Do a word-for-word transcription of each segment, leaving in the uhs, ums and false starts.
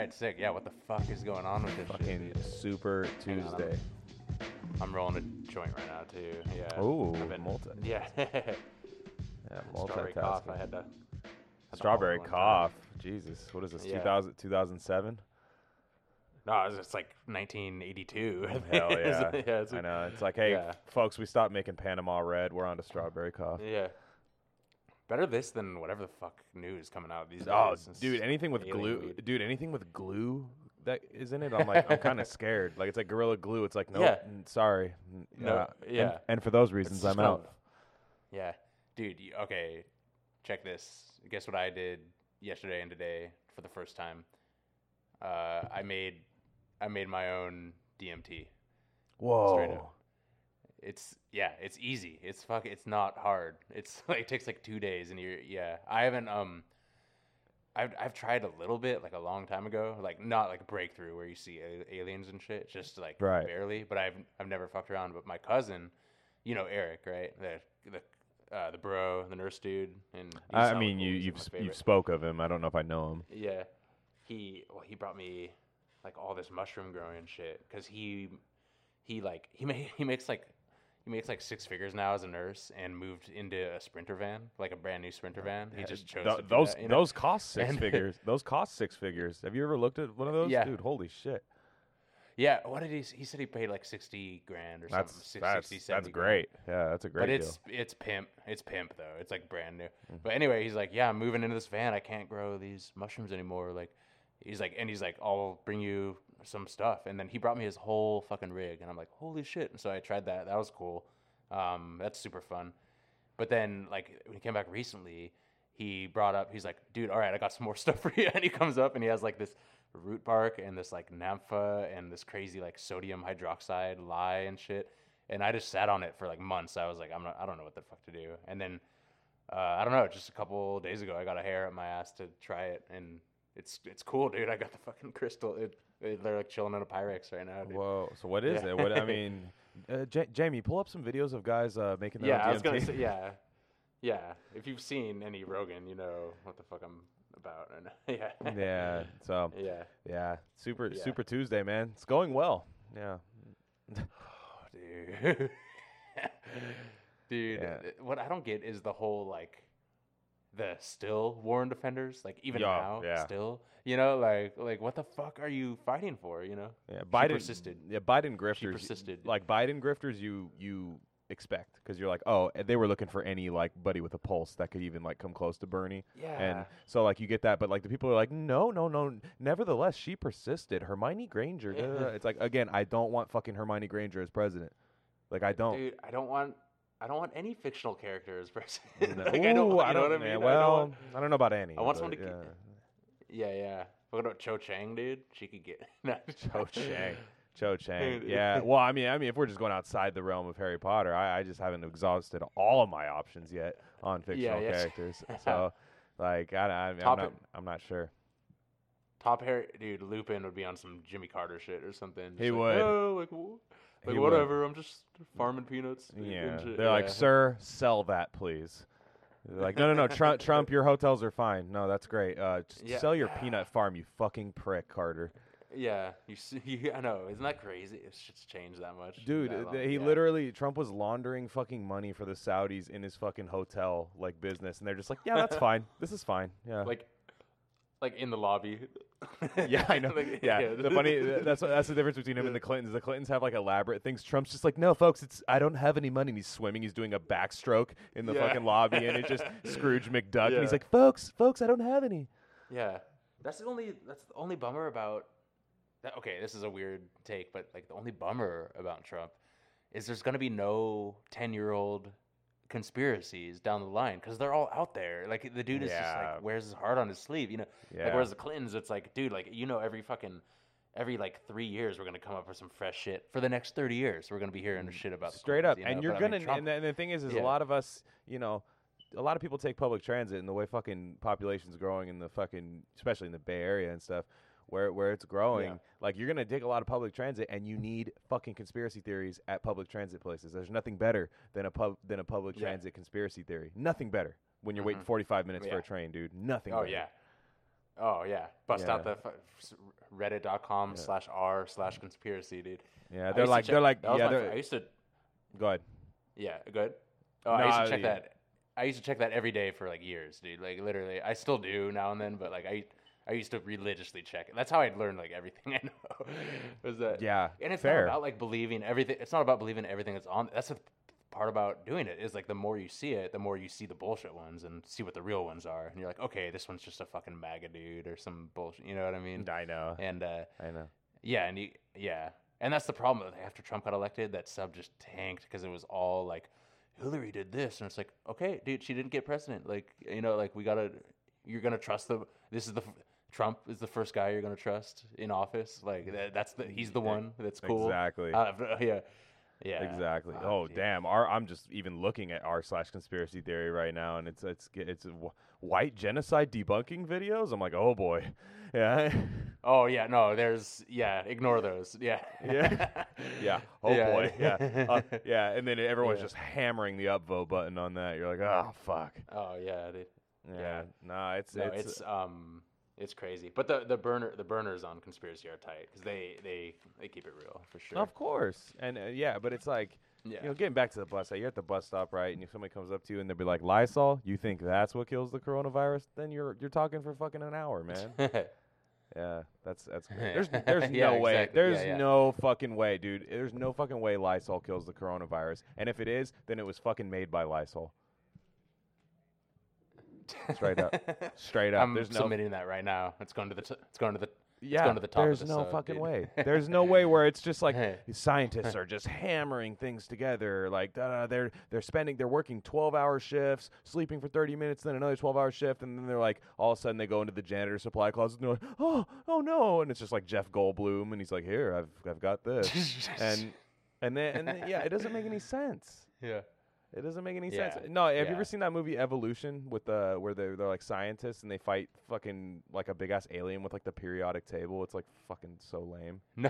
right, sick. Yeah, what the fuck is going on with this fucking shit? Super Tuesday. I'm rolling a joint right now too. Yeah. Ooh. Multi. Yeah. Yeah. Multi. Strawberry cough. I had to. Had Strawberry cough. Jesus. What is this? Yeah. two thousand, two thousand seven. No, it's, it's like nineteen eighty-two. Hell yeah. Yeah, it's like, I know. It's like, hey, yeah. folks, we stopped making Panama Red. We're on to Strawberry Cough. Yeah. Better this than whatever the fuck news coming out of these oh, days. Oh, dude, anything with glue. Weed. Dude, anything with glue that is in it, I'm like, I'm kind of scared. Like, it's like Gorilla Glue. It's like, no, yeah. n- sorry. No, uh, yeah. And, and for those reasons, it's I'm out. Tough. Yeah. Dude, you, okay, check this. Guess what I did yesterday and today for the first time? Uh, I made... I made my own D M T. Whoa. Straight up. It's, yeah, it's easy. It's fuck. It's not hard. It's like, it takes like two days and you're, yeah. I haven't, um, I've, I've tried a little bit, like a long time ago, like not like a breakthrough where you see a- aliens and shit, just like right. barely, but I've, I've never fucked around. But my cousin, you know, Eric, right? The, the, uh, the bro, the nurse dude. And I mean, you, you've, sp- you've spoke of him. I don't know if I know him. Yeah. He, well, he brought me like all this mushroom growing shit, because he, he like he made he makes like he makes like six figures now as a nurse, and moved into a Sprinter van, like a brand new Sprinter van. He just chose Th- to those. That, you know? Those cost six and figures. Those cost six figures. Have you ever looked at one of those? Yeah. Dude, holy shit. Yeah, what did he? He said he paid like sixty grand or that's, something. That's sixty, that's great. Grand. Yeah, that's a great. But it's deal. it's pimp. It's pimp though. It's like brand new. Mm-hmm. But anyway, he's like, yeah, I'm moving into this van. I can't grow these mushrooms anymore. Like. He's like, and he's like, I'll bring you some stuff. And then he brought me his whole fucking rig. And I'm like, holy shit. And so I tried that. That was cool. Um, that's super fun. But then, like, when he came back recently, he brought up, he's like, dude, all right, I got some more stuff for you. And he comes up and he has, like, this root bark and this, like, naphtha and this crazy, like, sodium hydroxide lye and shit. And I just sat on it for, like, months. I was like, I'm not, I don't know what the fuck to do. And then, uh, I don't know, just a couple days ago, I got a hair up my ass to try it. And It's it's cool, dude. I got the fucking crystal. It, it, they're like chilling on a Pyrex right now, dude. Whoa. So what is yeah. it? What I mean, uh, J- Jamie, pull up some videos of guys uh, making their yeah, own D M T. I was gonna say, yeah, yeah. If you've seen any Rogan, you know what the fuck I'm about. And yeah, yeah. So yeah, yeah. Super yeah. Super Tuesday, man. It's going well. Yeah. Oh, dude. Dude, yeah. What I don't get is the whole like. The still warrant offenders, like even Yo, now, yeah. still, you know, like, like what the fuck are you fighting for, you know? Yeah, Biden she persisted. Yeah, Biden grifters. She persisted. Like Biden grifters, you you expect, because you're like, oh, they were looking for any like buddy with a pulse that could even like come close to Bernie. Yeah. And so like you get that, but like the people are like, no, no, no. Nevertheless, she persisted. Hermione Granger. Yeah. Duh, duh. It's like, again, I don't want fucking Hermione Granger as president. Like I don't. Dude, I don't want. I don't want any fictional character as president. No. Like, Ooh, I don't, you I know don't, what I mean? Yeah, well, I don't, want, I don't know about Annie. I want someone to... Yeah, g- yeah. yeah. What about Cho Chang, dude? She could get... Cho Chang. Cho Chang. Yeah. Well, I mean, I mean, if we're just going outside the realm of Harry Potter, I, I just haven't exhausted all of my options yet on fictional yeah, yes. characters. So, like, I, I, I'm, not, I'm not sure. Top Harry... Dude, Lupin would be on some Jimmy Carter shit or something. Just he like, would. Oh, like... Whoa. Like, he whatever, would. I'm just farming peanuts. Yeah. They're yeah. like, sir, sell that, please. They're like, no, no, no, Trump, Trump, your hotels are fine. No, that's great. Uh, just yeah. sell your peanut farm, you fucking prick, Carter. Yeah. you. you I know. Isn't that crazy? It's just changed that much. Dude, that th- he yeah. literally, Trump was laundering fucking money for the Saudis in his fucking hotel, like, business. And they're just like, yeah, that's fine. This is fine. Yeah. Like, Like in the lobby. Yeah, I know. Like, yeah. yeah, the funny that's that's the difference between him yeah. and the Clintons. The Clintons have like elaborate things. Trump's just like, no, folks, it's I don't have any money. And he's swimming. He's doing a backstroke in the yeah. fucking lobby, and it's just Scrooge McDuck. Yeah. And he's like, folks, folks, I don't have any. Yeah, that's the only that's the only bummer about. That, okay, this is a weird take, but like the only bummer about Trump is there's gonna be no ten-year-old conspiracies down the line, because they're all out there. Like the dude is yeah. just like wears his heart on his sleeve, you know. Yeah. Like, whereas the Clintons, it's like, dude, like, you know, every fucking every like three years we're gonna come up with some fresh shit for the next thirty years. We're gonna be hearing shit about straight the Clintons, up, you know? And you're but, gonna. I mean, Trump, and, the, and the thing is, is yeah. a lot of us, you know, a lot of people take public transit, and the way fucking population's growing in the fucking, especially in the Bay Area and stuff, where where it's growing, yeah. like you're gonna dig a lot of public transit, and you need fucking conspiracy theories at public transit places. There's nothing better than a pub than a public yeah. transit conspiracy theory. Nothing better when you're mm-hmm. waiting forty-five minutes yeah. for a train, dude. Nothing. Oh better. yeah, Oh, yeah. Bust yeah. out the f- reddit.com yeah. slash r slash conspiracy, dude. Yeah, they're like, they're like, yeah. They're, I used to. Go ahead. Yeah, go ahead. Oh, no, I used to check yeah. that. I used to check that every day for like years, dude. Like literally, I still do now and then, but like I, I used to religiously check it. That's how I'd learn like everything I know. Was that? Yeah. And it's fair. Not about like believing everything. It's not about believing everything that's on. That's the part about doing it is like the more you see it, the more you see the bullshit ones and see what the real ones are. And you're like, okay, this one's just a fucking MAGA dude or some bullshit. You know what I mean? I know. And uh, I know. Yeah, and you, yeah, and that's the problem. After Trump got elected, that sub just tanked because it was all like, Hillary did this, and it's like, okay, dude, she didn't get president. Like, you know, like we gotta, you're gonna trust the. This is the Trump is the first guy you're gonna trust in office. Like that, that's the he's the one that's cool. Exactly. Uh, yeah, yeah. Exactly. Uh, oh yeah. Damn. Our I'm just even looking at r slash conspiracy theory right now, and it's it's it's a w- white genocide debunking videos. I'm like, oh boy. Yeah. Oh yeah, no, there's yeah, ignore those. Yeah. Yeah. Yeah. Oh yeah. Boy. Yeah. Uh, yeah, and then everyone's yeah. just hammering the upvote button on that. You're like, "Oh, fuck." Oh yeah, dude. Yeah. yeah. Nah, it's no, it's it's um it's crazy. But the the burner the burners on conspiracy are tight cuz they, they they keep it real for sure. Of course. And uh, yeah, but it's like yeah. you know, getting back to the bus, you're at the bus stop, right? And if somebody comes up to you and they'll be like, "Lysol, you think that's what kills the coronavirus?" Then you're you're talking for fucking an hour, man. Yeah, that's that's. Great. There's there's yeah, no way. Exactly. There's yeah, yeah. no fucking way, dude. There's no fucking way Lysol kills the coronavirus. And if it is, then it was fucking made by Lysol. Straight up, straight up. I'm there's submitting no... that right now. It's going to the. T- it's going to the. Yeah, it's going to the top there's of the no sub, fucking dude. Way. There's no way where it's just like scientists are just hammering things together. Like da, they're they're spending, they're working twelve-hour shifts, sleeping for thirty minutes, then another twelve-hour shift, and then they're like, all of a sudden they go into the janitor supply closet, and they're like, oh, oh no, and it's just like Jeff Goldblum, and he's like, here, I've I've got this, and and then and then, yeah, it doesn't make any sense. Yeah. It doesn't make any yeah. sense. No, have yeah. you ever seen that movie Evolution with uh where they're, they're like scientists and they fight fucking like a big ass alien with like the periodic table? It's like fucking so lame. No.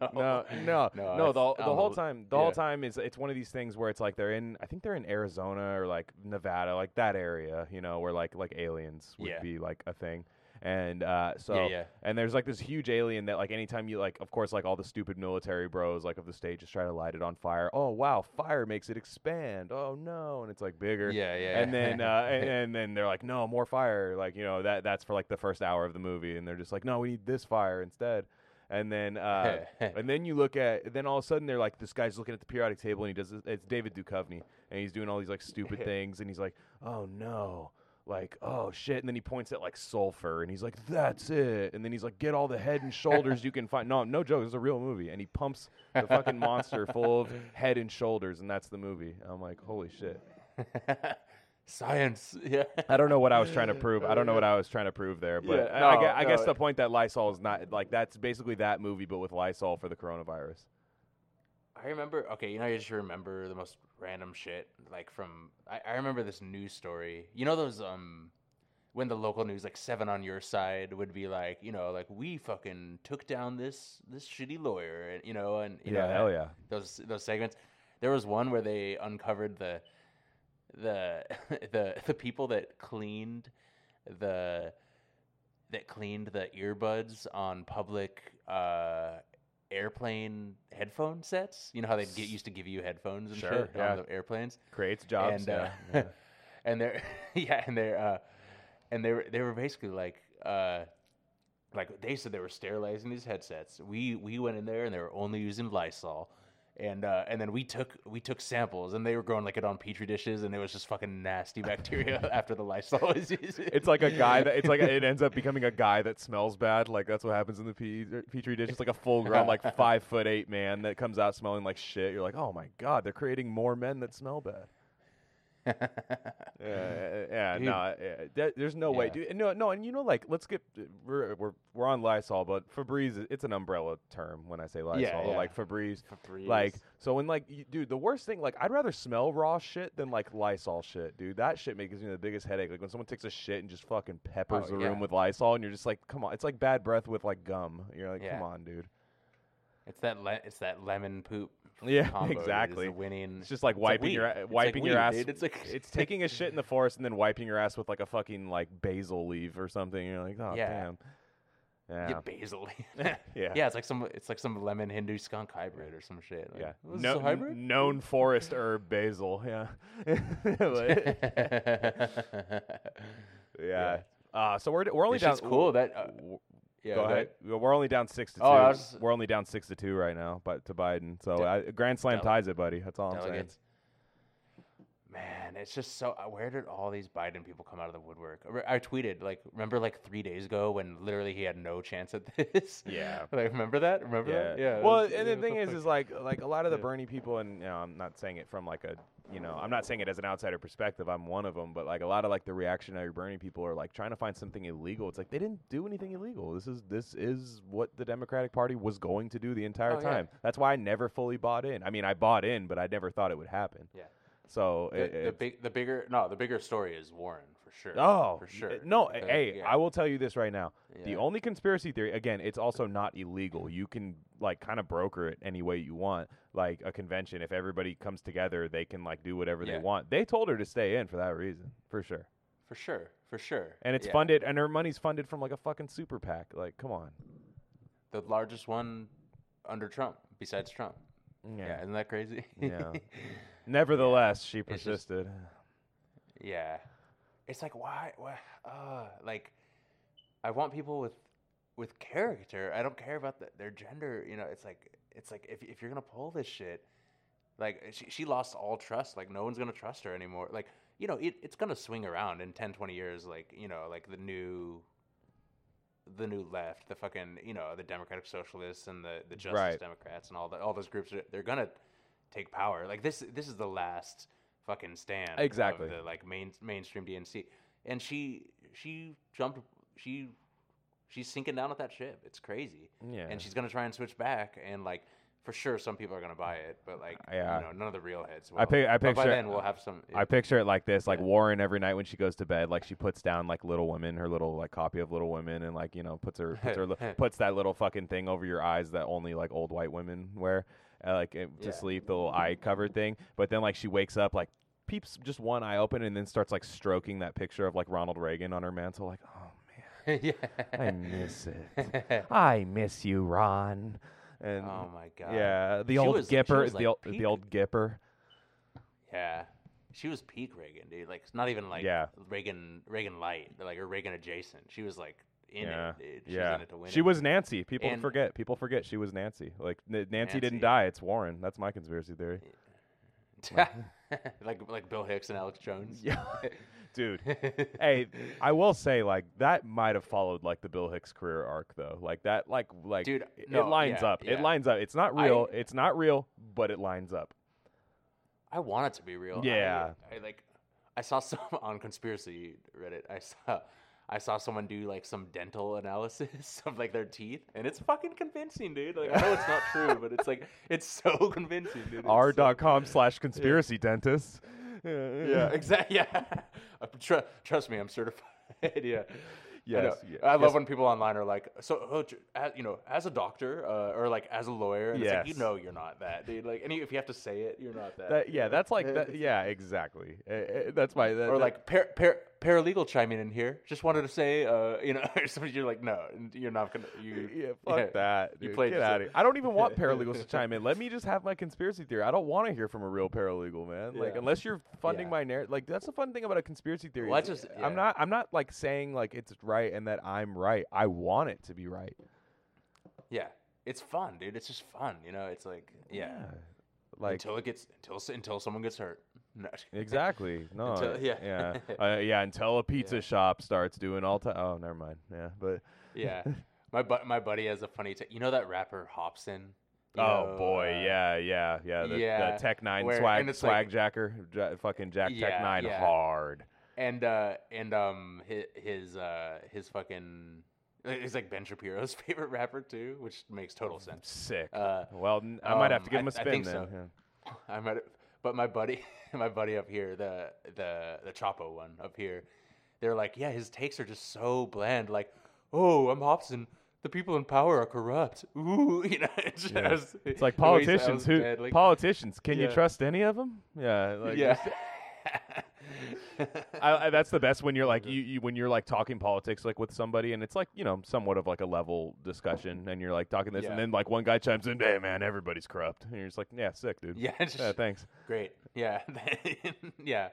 no. No. No. No. No. The, the whole time, the yeah. whole time is it's one of these things where it's like they're in, I think they're in Arizona or like Nevada, like that area, you know, where like like aliens would yeah. be like a thing. And uh, so, yeah, yeah. and there's like this huge alien that, like, anytime you, like, of course, like all the stupid military bros, like, of the state just try to light it on fire. Oh wow, fire makes it expand. Oh no, and it's like bigger. Yeah, yeah. And then, uh, and, and then they're like, no, more fire. Like, you know, that that's for like the first hour of the movie, and they're just like, no, we need this fire instead. And then, uh, and then you look at, then all of a sudden they're like, this guy's looking at the periodic table, and he does this, it's David Duchovny, and he's doing all these like stupid things, and he's like, oh no. Like, oh, shit. And then he points at, like, sulfur. And he's like, that's it. And then he's like, get all the Head and Shoulders you can find. No, no joke. This is a real movie. And he pumps the fucking monster full of Head and Shoulders. And that's the movie. I'm like, holy shit. Science. Yeah. I don't know what I was trying to prove. I don't know what I was trying to prove there. But yeah, no, I, I, guess, no. I guess the point that Lysol is not, like, that's basically that movie, but with Lysol for the coronavirus. I remember, okay, you know, I just remember the most random shit, like from, I, I remember this news story, you know those, um, when the local news, like Seven on Your Side would be like, you know, like, we fucking took down this, this shitty lawyer, and, you know, and, you yeah, know, hell yeah. those, those segments. There was one where they uncovered the, the, the, the people that cleaned the, that cleaned the earbuds on public, uh, airplane headphone sets. You know how they get used to give you headphones and sure, shit yeah. on the airplanes. Creates jobs. And, uh, yeah. and they're yeah, and they're uh, and they were they were basically like uh, like they said they were sterilizing these headsets. We we went in there and they were only using Lysol. And uh, and then we took we took samples, and they were growing like it on petri dishes, and it was just fucking nasty bacteria after the Lysol was used. It's like a guy that it's like a, it ends up becoming a guy that smells bad. Like that's what happens in the petri dish. It's like a full grown like five foot eight man that comes out smelling like shit. You're like, oh my god, they're creating more men that smell bad. uh, yeah, dude. no, yeah, there's no yeah. way, dude. No, no, and you know, like, let's get we're we're, we're on Lysol, but Febreze, it's an umbrella term when I say Lysol, yeah, yeah. like Febreze, Febreze, like so. When like, you, dude, the worst thing, like, I'd rather smell raw shit than like Lysol shit, dude. That shit makes me the biggest headache. Like when someone takes a shit and just fucking peppers oh, the yeah. room with Lysol, and you're just like, come on, it's like bad breath with like gum. You're like, yeah. come on, dude. It's that le- it's that lemon poop. Yeah, combo exactly. Is the winning. It's just like wiping your wiping your, wiping like your weed, ass. Dude. It's like it's taking a shit in the forest and then wiping your ass with like a fucking like basil leaf or something. You're like, oh yeah. damn. Yeah. yeah, basil. yeah, yeah. It's like some, it's like some lemon Hindu skunk hybrid or some shit. Like, yeah, no, this a hybrid? known forest herb basil. Yeah, yeah. yeah. Uh, so we're we're only it's down. It's cool that. Uh, yeah, go ahead. Ahead. We're only down six to two. Oh, just, we're only down six to two right now, but to Biden. So de- I, Grand Slam dele- ties it, buddy. That's all delegates. I'm saying. Man, it's just so. Where did all these Biden people come out of the woodwork? I tweeted like, remember like three days ago when literally he had no chance at this. Yeah. Like, remember that? Remember yeah. that? Yeah. Well, was, and the thing is, is like, like a lot of the yeah. Bernie people, and you know, I'm not saying it from like a, you know, I'm not saying it as an outsider perspective. I'm one of them, but like a lot of like the reactionary Bernie people are like trying to find something illegal. It's like they didn't do anything illegal. This is this is what the Democratic Party was going to do the entire oh, time. Yeah. That's why I never fully bought in. I mean, I bought in, but I never thought it would happen. Yeah. So the, it, the big, the bigger, no, the bigger story is Warren for sure. Oh, for sure. No, because, hey, yeah. I will tell you this right now. Yeah. The only conspiracy theory, again, it's also not illegal. You can like kind of broker it any way you want. Like a convention, if everybody comes together, they can like do whatever yeah. they want. They told her to stay in for that reason, for sure. For sure, for sure. And it's yeah. funded, and her money's funded from like a fucking super PAC. Like, come on. The largest one under Trump, besides Trump. Yeah, yeah, isn't that crazy? Yeah. Nevertheless, yeah. she persisted. It's just, yeah, it's like why? why uh, like, I want people with with character. I don't care about the, their gender. You know, it's like it's like if if you're gonna pull this shit, like she she lost all trust. Like no one's gonna trust her anymore. Like you know, it, it's gonna swing around in ten, twenty years. Like you know, like the new. The new left, the fucking you know the Democratic Socialists and the, the Justice right. Democrats and all that, all those groups, they're gonna take power. Like this, this is the last fucking stand. Exactly. Of the like main mainstream D N C, and she she jumped, she she's sinking down with that ship. It's crazy. Yeah. And she's gonna try and switch back, and like for sure some people are gonna buy it, but like yeah. you know none of the real heads will. I, pic- I picture. But by then we'll have some. Yeah. I picture it like this: like yeah. Warren every night when she goes to bed, like she puts down like Little Women, her little like copy of Little Women, and like you know puts her puts, her li- puts that little fucking thing over your eyes that only like old white women wear, uh, like it, to yeah. sleep, the little eye cover thing. But then like she wakes up like peeps just one eye open and then starts like stroking that picture of like Ronald Reagan on her mantle, like oh man, yeah. I miss it, I miss you, Ron. And oh my god! Yeah, the she old was, Gipper, the, like old, the old Gipper. Yeah, she was peak Reagan, dude. Like not even like yeah. Reagan, Reagan light, like or Reagan adjacent. She was like in yeah. it, dude. She yeah. was in it to win. She it. was Nancy. People and forget. People forget she was Nancy. Like Nancy, Nancy didn't die. It's Warren. That's my conspiracy theory. like like Bill Hicks and Alex Jones. Yeah. Dude, hey, I will say like that might have followed like the Bill Hicks career arc though, like that, like like dude, it, no, it lines yeah, up. Yeah. It lines up. It's not real. I, it's not real, but it lines up. I want it to be real. Yeah. I, I like, I saw some on conspiracy Reddit. I saw, I saw someone do like some dental analysis of like their teeth, and it's fucking convincing, dude. Like I know it's not true, but it's like it's so convincing, dude. r dot com so, slash conspiracy yeah. dentist. Yeah, yeah, exactly. Yeah, Tr- trust me, I'm certified. yeah, yes, I, yeah. I love yes. when people online are like, so oh, as, you know, as a doctor uh, or like as a lawyer, and yes. it's like, you know, you're not that, dude. Like, any if you have to say it, you're not that. that yeah, that's like, that, yeah, exactly. Uh, uh, that's my. That, or that. like par- par- paralegal chiming in here. Just wanted to say, uh, you know, you're like, no, you're not gonna. You, yeah, fuck yeah, that. Dude. You played. Get out of here. I don't even want paralegals to chime in. Let me just have my conspiracy theory. I don't want to hear from a real paralegal, man. Like, yeah. unless you're funding yeah. my narrative. Like, that's the fun thing about a conspiracy theory. Well, I just, yeah. I'm not. I'm not like saying like it's right and that I'm right. I want it to be right. Yeah, it's fun, dude. It's just fun, you know. It's like, yeah. yeah. Like, until it gets until until someone gets hurt. No. Exactly. No. Until, yeah. Yeah. Uh, yeah. Until a pizza yeah. shop starts doing all time. Oh, never mind. Yeah. But. Yeah. My bu- my buddy has a funny. T- you know that rapper Hobson. You oh know, boy. Uh, yeah. Yeah. Yeah. The, yeah. the Tech N nine ne where, swag swag like, jacker. J- fucking Jack yeah, Tech N nine ne yeah. hard. And uh and um his his uh his fucking. He's like Ben Shapiro's favorite rapper too, which makes total sense. Sick. Uh, well, I might um, have to give him a spin I think then. So. Yeah. I might, but my buddy, my buddy up here, the the the Chapo one up here, they're like, yeah, his takes are just so bland. Like, oh, I'm Hobson, the people in power are corrupt. Ooh, you know, it's yeah. just it's like politicians who like, politicians. Can yeah. you trust any of them? Yeah, like, yeah. I, I, that's the best when you're like you, you when you're like talking politics like with somebody and it's like you know somewhat of like a level discussion and you're like talking this yeah. and then like one guy chimes in, hey man, everybody's corrupt, and you're just like, yeah, sick dude, yeah, just, yeah thanks, great, yeah, yeah,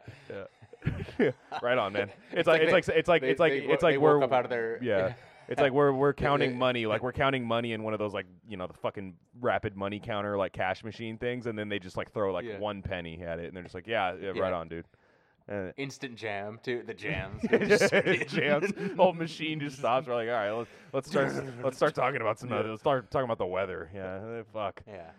yeah. right on man. It's, it's like, like they, it's like it's they, like they, it's like we're up out of their yeah. It's like we're we're counting money, like we're counting money in one of those like you know the fucking rapid money counter like cash machine things, and then they just like throw like yeah. one penny at it, and they're just like yeah, yeah, yeah. right on, dude. And instant jam too. The jams, it jams. The whole machine just stops. We're like, all right, let's let's start let's start talking about some yeah. other, let's start talking about the weather. Yeah, fuck. Yeah.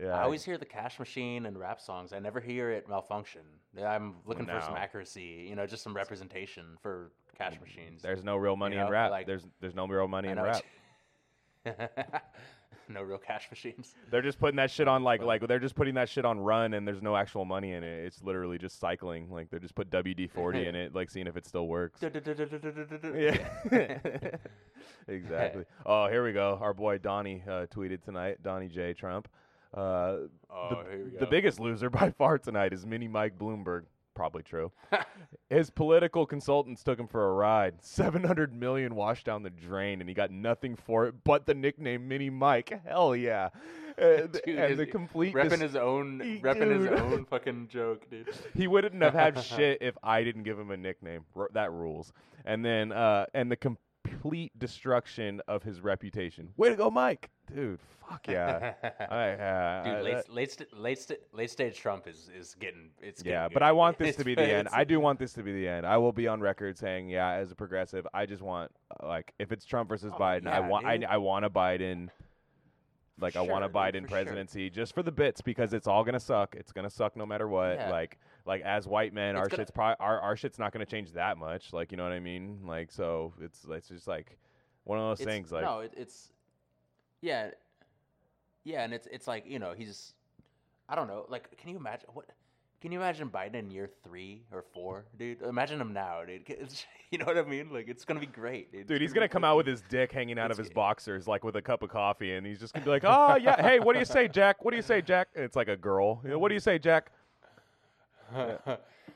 Yeah, I always hear the cash machine and rap songs. I never hear it malfunction. I'm looking no. for some accuracy, you know, just some representation for cash machines. There's no real money you know, in rap. Like, there's there's no real money in rap. No real cash machines. They're just putting that shit on like like they're just putting that shit on run, and there's no actual money in it. It's literally just cycling. Like they just put W D forty in it, like seeing if it still works. Yeah. Exactly. Oh, here we go. Our boy Donnie uh, tweeted tonight. Donnie J. Trump. Uh, oh, the, here we go. The biggest loser by far tonight is Mini Mike Bloomberg. Probably true. His political consultants took him for a ride. seven hundred million washed down the drain, and he got nothing for it but the nickname Mini Mike. Hell yeah. Uh, dude, as a complete repping dis- his own he, repping dude. his own fucking joke, dude. He wouldn't have had shit if I didn't give him a nickname. R- that rules. And then uh, and the com- complete destruction of his reputation. Way to go, Mike. Dude, fuck yeah. I, uh, Dude, late, late, st- late, st- late stage Trump is, is getting it's getting Yeah, good. But I want this to be the end. I do want this to be the end. I will be on record saying, yeah, as a progressive, I just want, like, if it's Trump versus oh, Biden, yeah, I want I, I want a Biden, like, sure, I want a Biden dude, presidency sure. just for the bits, because it's all going to suck. It's going to suck no matter what. Yeah. Like, like as white men, it's our, gonna... shit's pro- our, our shit's not going to change that much. Like, you know what I mean? Like, so it's, it's just, like, one of those it's, things. Like, no, it, it's... Yeah, yeah, and it's it's like you know he's, I don't know, like can you imagine what, can you imagine Biden in year three or four, dude? Imagine him now, dude. It's, you know what I mean? Like it's gonna be great, dude. Dude, he's gonna come out with his dick hanging out of his boxers, like with a cup of coffee, and he's just gonna be like, oh yeah, hey, what do you say, Jack? What do you say, Jack? And it's like a girl. You know, what do you say, Jack?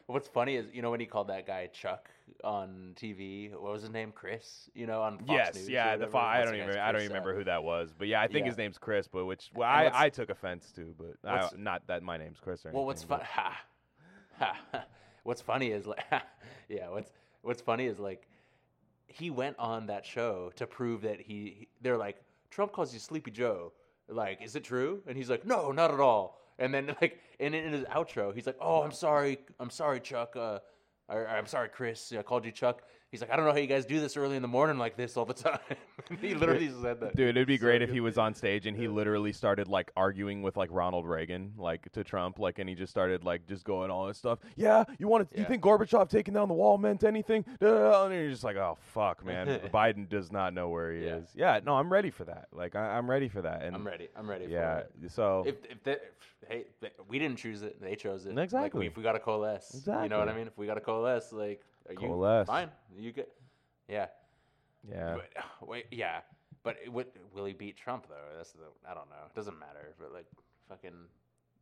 What's funny is, you know, when he called that guy Chuck on T V, what was his name? Chris, you know, on Fox yes, News. Yes, yeah, the Fo- I don't even remember, I don't remember who that was, but yeah, I think yeah. his name's Chris, but which well, I, I took offense to, but I, not that my name's Chris or anything. Well, what's funny? Ha, ha. What's funny is like, yeah, what's what's funny is like he went on that show to prove that he. They're like, Trump calls you Sleepy Joe. Like, is it true? And he's like, no, not at all. And then, like, in, in his outro, he's like, oh, I'm sorry. I'm sorry, Chuck. Uh, or, or, I'm sorry, Chris. I called you Chuck. He's like, I don't know how you guys do this early in the morning like this all the time. He literally said that. Dude, it'd be so great good. if he was on stage and he literally started, like, arguing with, like, Ronald Reagan, like, to Trump. Like, and he just started, like, just going all this stuff. Yeah, you want to, yeah. you think Gorbachev taking down the wall meant anything? And you're just like, oh, fuck, man. Biden does not know where he yeah. is. Yeah, no, I'm ready for that. Like, I, I'm ready for that. And I'm ready. I'm ready yeah, for that. So. If, if they, if, hey, they, we didn't choose it. They chose it. Exactly. Like, if we got to coalesce. Exactly. You know what I mean? If we got to coalesce, like. Are you coalesce. Fine. You get, yeah, yeah. But, uh, wait, yeah. But it would, will he beat Trump though? That's the I don't know. It doesn't matter. But like fucking.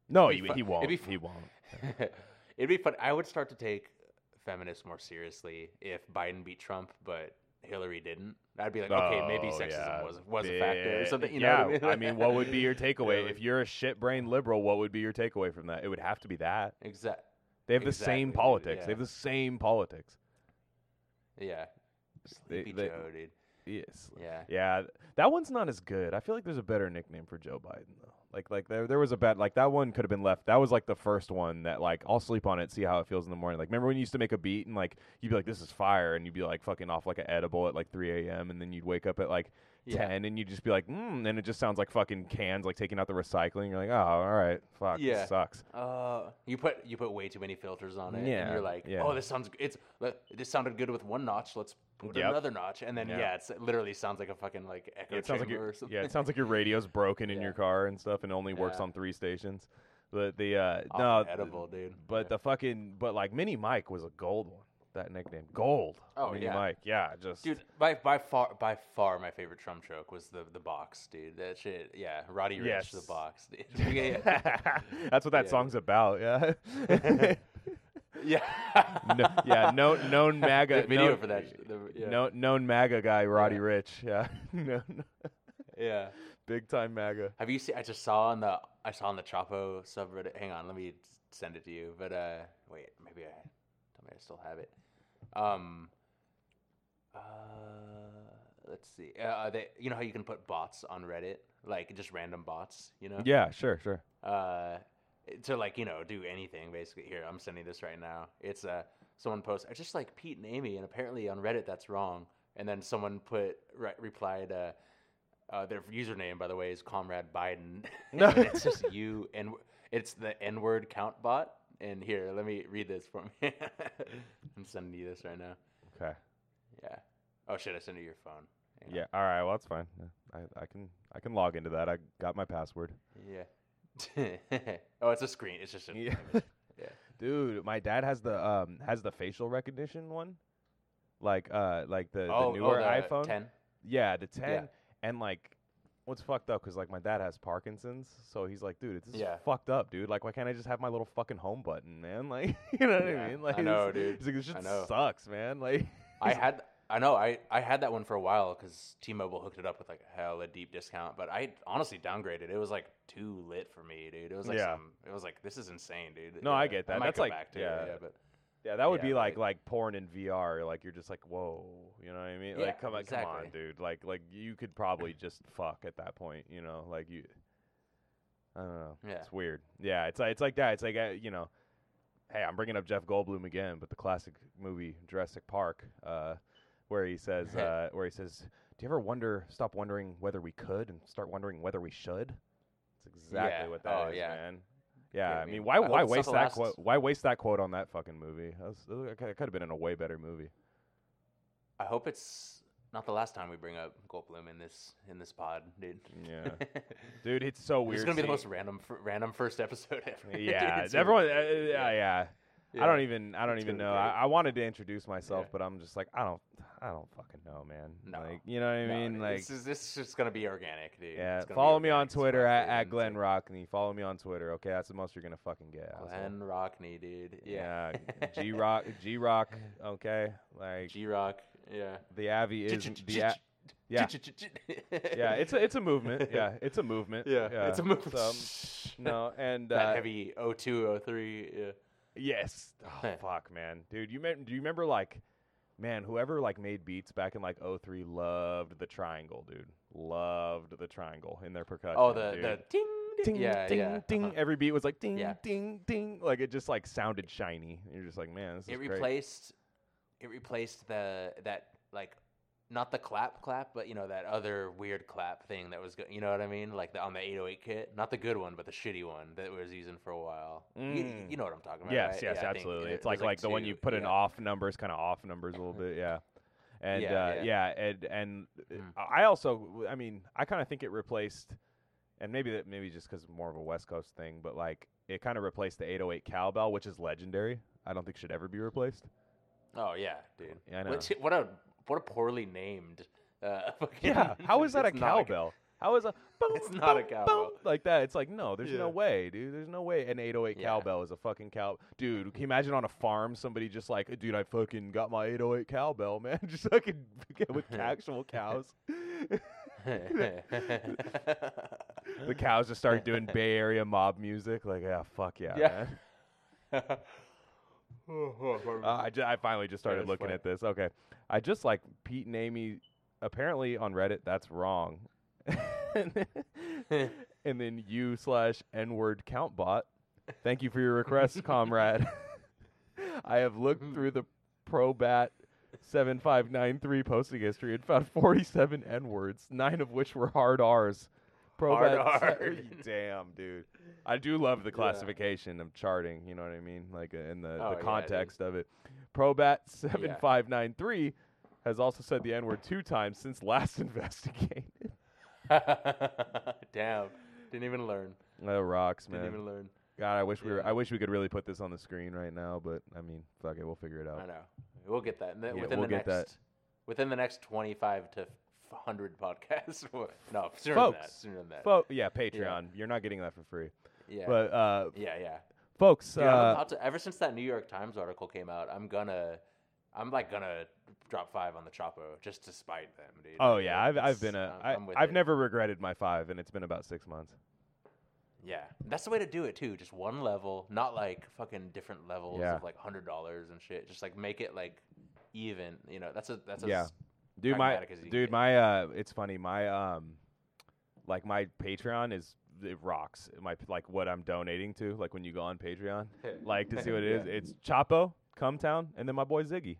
No, he, fun. he won't. It'd be he won't. Yeah. It'd be fun. I would start to take feminists more seriously if Biden beat Trump, but Hillary didn't. I'd be like, oh, okay, maybe sexism yeah. was was a factor or something. You yeah. know what I mean? I mean, what would be your takeaway yeah. if you're a shit-brained liberal? What would be your takeaway from that? It would have to be that. Exactly. They have exactly. the same politics. Yeah. They have the same politics. Yeah. Sleepy they, they, Joe, dude. Yes. Yeah. Yeah. That one's not as good. I feel like there's a better nickname for Joe Biden though. Like like there there was a bad like that one could have been left. That was like the first one that like I'll sleep on it, see how it feels in the morning. Like remember when you used to make a beat and like you'd be like, this is fire, and you'd be like fucking off like an edible at like three a.m. and then you'd wake up at like yeah. ten and you'd just be like, mm, and it just sounds like fucking cans like taking out the recycling. You're like, oh, all right, fuck, yeah. this sucks. Uh, you put you put way too many filters on it. Yeah. And you're like, yeah. oh, this sounds it's this sounded good with one notch. Let's put yep. another notch, and then yeah, yeah it's, it literally sounds like a fucking like echo yeah, it chamber like your, or something. Yeah, it sounds like your radio's broken in yeah. your car and stuff, and only works yeah. on three stations. But the uh, oh, no edible dude. But yeah. the fucking but like Mini Mike was a gold one. that nickname. Gold. Oh, Mini yeah. Mike. Yeah, just. Dude, by, by far by far, my favorite Trump joke was the, the box, dude. That shit, yeah. Roddy Rich, yes. The box. Dude. That's what that yeah. song's about, yeah. Yeah. no, yeah, no, known MAGA. The video known, for that. The, yeah. no, known MAGA guy, Roddy yeah. Rich. Yeah. no, no. Yeah. Big time MAGA. Have you seen? I just saw on the I saw on the Chapo subreddit. Hang on, let me send it to you. But uh, wait, maybe I, maybe I still have it. Um. Uh, let's see. Uh, they, you know how you can put bots on Reddit, like just random bots. You know. Yeah. Sure. Sure. Uh. To like, you know, do anything basically. Here, I'm sending this right now. It's uh, someone posts, it's just like Pete and Amy, and apparently on Reddit that's wrong. And then someone put re- replied, uh, uh, their username, by the way, is Comrade Biden. No. And it's just you, and it's the N-word count bot. And here, let me read this for me. I'm sending you this right now. Okay. Yeah. Oh, shit, I sent you your phone. Hang yeah, on. All right, well, that's fine. I, I can I can log into that. I got my password. Yeah. Oh, it's a screen. It's just a yeah. image. Yeah. Dude, my dad has the um has the facial recognition one, like uh like the, oh, the newer oh, the iPhone. ten Yeah, the ten. Yeah. And like, what's fucked up? Cause like my dad has Parkinson's, so he's like, dude, this is yeah. fucked up, dude. Like, why can't I just have my little fucking home button, man? Like, you know what yeah, I mean? Like, I know, dude. He's like, this just sucks, man. Like, I had. I know I, I had that one for a while because T-Mobile hooked it up with like a hella deep discount, but I honestly downgraded. It was like too lit for me, dude. It was like yeah. some, it was like this is insane, dude. No, yeah. I get that. I might That's go like back to yeah, it, yeah, but yeah, that would yeah, be like, like like porn in V R. Like you're just like whoa, you know what I mean? Yeah, like come on, exactly. come on, dude. Like like you could probably just fuck at that point, you know? Like you, I don't know. Yeah. It's weird. Yeah, it's like it's like that. It's like uh, you know, hey, I'm bringing up Jeff Goldblum again, but the classic movie Jurassic Park. Uh, Where he says, uh, where he says, do you ever wonder, stop wondering whether we could and start wondering whether we should? That's exactly yeah. what that oh, is, yeah. man. Yeah, yeah, I mean, why, I why waste that quote? Why waste that quote on that fucking movie? That was, it could have been in a way better movie. I hope it's not the last time we bring up Goldblum in this in this pod, dude. Yeah, dude, it's so weird. It's gonna be the most random, f- random first episode ever. Yeah, dude, everyone, uh, yeah, yeah. Yeah. I don't even I don't it's even know. I, I wanted to introduce myself, yeah. but I'm just like I don't I don't fucking know, man. No. Like, you know what I mean? No, like this is this is just gonna be organic, dude. Yeah. Follow me on Twitter at, at Glen Rockne. Follow me on Twitter, okay? That's the most you're gonna fucking get. Glen Rockne, dude. Yeah. yeah. G Rock G Rock, okay? Like G Rock, yeah. The Avi is the a- yeah. yeah, it's a it's a movement. Yeah, it's a movement. Yeah, yeah. It's a movement. So, no, and uh, that heavy oh two, oh three, yeah. Yes. Oh, fuck, man. Dude, you me- do you remember, like, man, whoever, like, made beats back in, like, oh three loved the triangle, dude. Loved the triangle in their percussion. Oh, the, dude. the ding, ding, ding, yeah, ding, yeah. ding. Uh-huh. Every beat was like ding, yeah. ding, ding. Like, it just, like, sounded shiny. You're just like, man, this it is replaced, great. It replaced the, that, like, not the clap clap, but, you know, that other weird clap thing that was, go- you know what I mean? Like the, on the eight oh eight kit. Not the good one, but the shitty one that was using for a while. Mm. You, you know what I'm talking about, Yes, right? yes, yeah, absolutely. It, it's it like, like, like two, the one you put yeah. in off numbers, kind of off numbers a little bit, yeah. And, yeah, uh, yeah. yeah, and, and mm. I also, I mean, I kind of think it replaced, and maybe that maybe just because more of a West Coast thing, but, like, it kind of replaced the eight oh eight cowbell, which is legendary. I don't think should ever be replaced. Oh, yeah, dude. Yeah, I know. Which, what a... What a poorly named. Uh, yeah, how is that a cowbell? A, how is a? Boom, it's boom, not a cowbell like that. It's like no, there's yeah. no way, dude. There's no way an eight oh eight yeah. cowbell is a fucking cow. Dude, can you imagine on a farm somebody just like, dude, I fucking got my eight oh eight cowbell, man, just fucking with actual cows. The cows just start doing Bay Area mob music, like yeah, fuck yeah, yeah. man. Uh, I, j- I finally just started looking funny. at this. Okay. I just like Pete and Amy, apparently on Reddit, that's wrong. and, then, and then you slash N-word count bot. Thank you for your request, comrade. I have looked through the ProBat seven five nine three posting history and found forty-seven N-words, nine of which were hard R's. Probat hard R. Damn, dude. I do love the classification yeah. of charting, you know what I mean? Like, uh, in the, oh, the context yeah, of it. ProBat seven five nine three yeah. has also said the N-word two times since last investigated. Damn. Didn't even learn. That rocks, man. Didn't even learn. God, I wish yeah. we were, I wish we could really put this on the screen right now, but, I mean, fuck it, we'll figure it out. I know. We'll get that. And then yeah, within we'll the get next, that. Within the next twenty-five to one hundred podcasts. No, sooner folks, than that. Sooner than that. Fo- yeah, Patreon. Yeah. You're not getting that for free. Yeah. But, uh, yeah, yeah. Folks. Dude, uh, I'm about to, ever since that New York Times article came out, I'm going to... I'm like gonna drop five on the Chapo just to spite them, dude. Oh yeah, I've I've been a I, I've it. never regretted my five, and it's been about six months. Yeah, that's the way to do it too. Just one level, not like fucking different levels yeah. of like hundred dollars and shit. Just like make it like even. You know, that's a that's a yeah. Dude, my dude, my uh, it's funny. My um, like my Patreon is. It rocks. My like what I'm donating to. Like when you go on Patreon, like to see what it yeah. is. It's Chapo, Come Town, and then my boy Ziggy.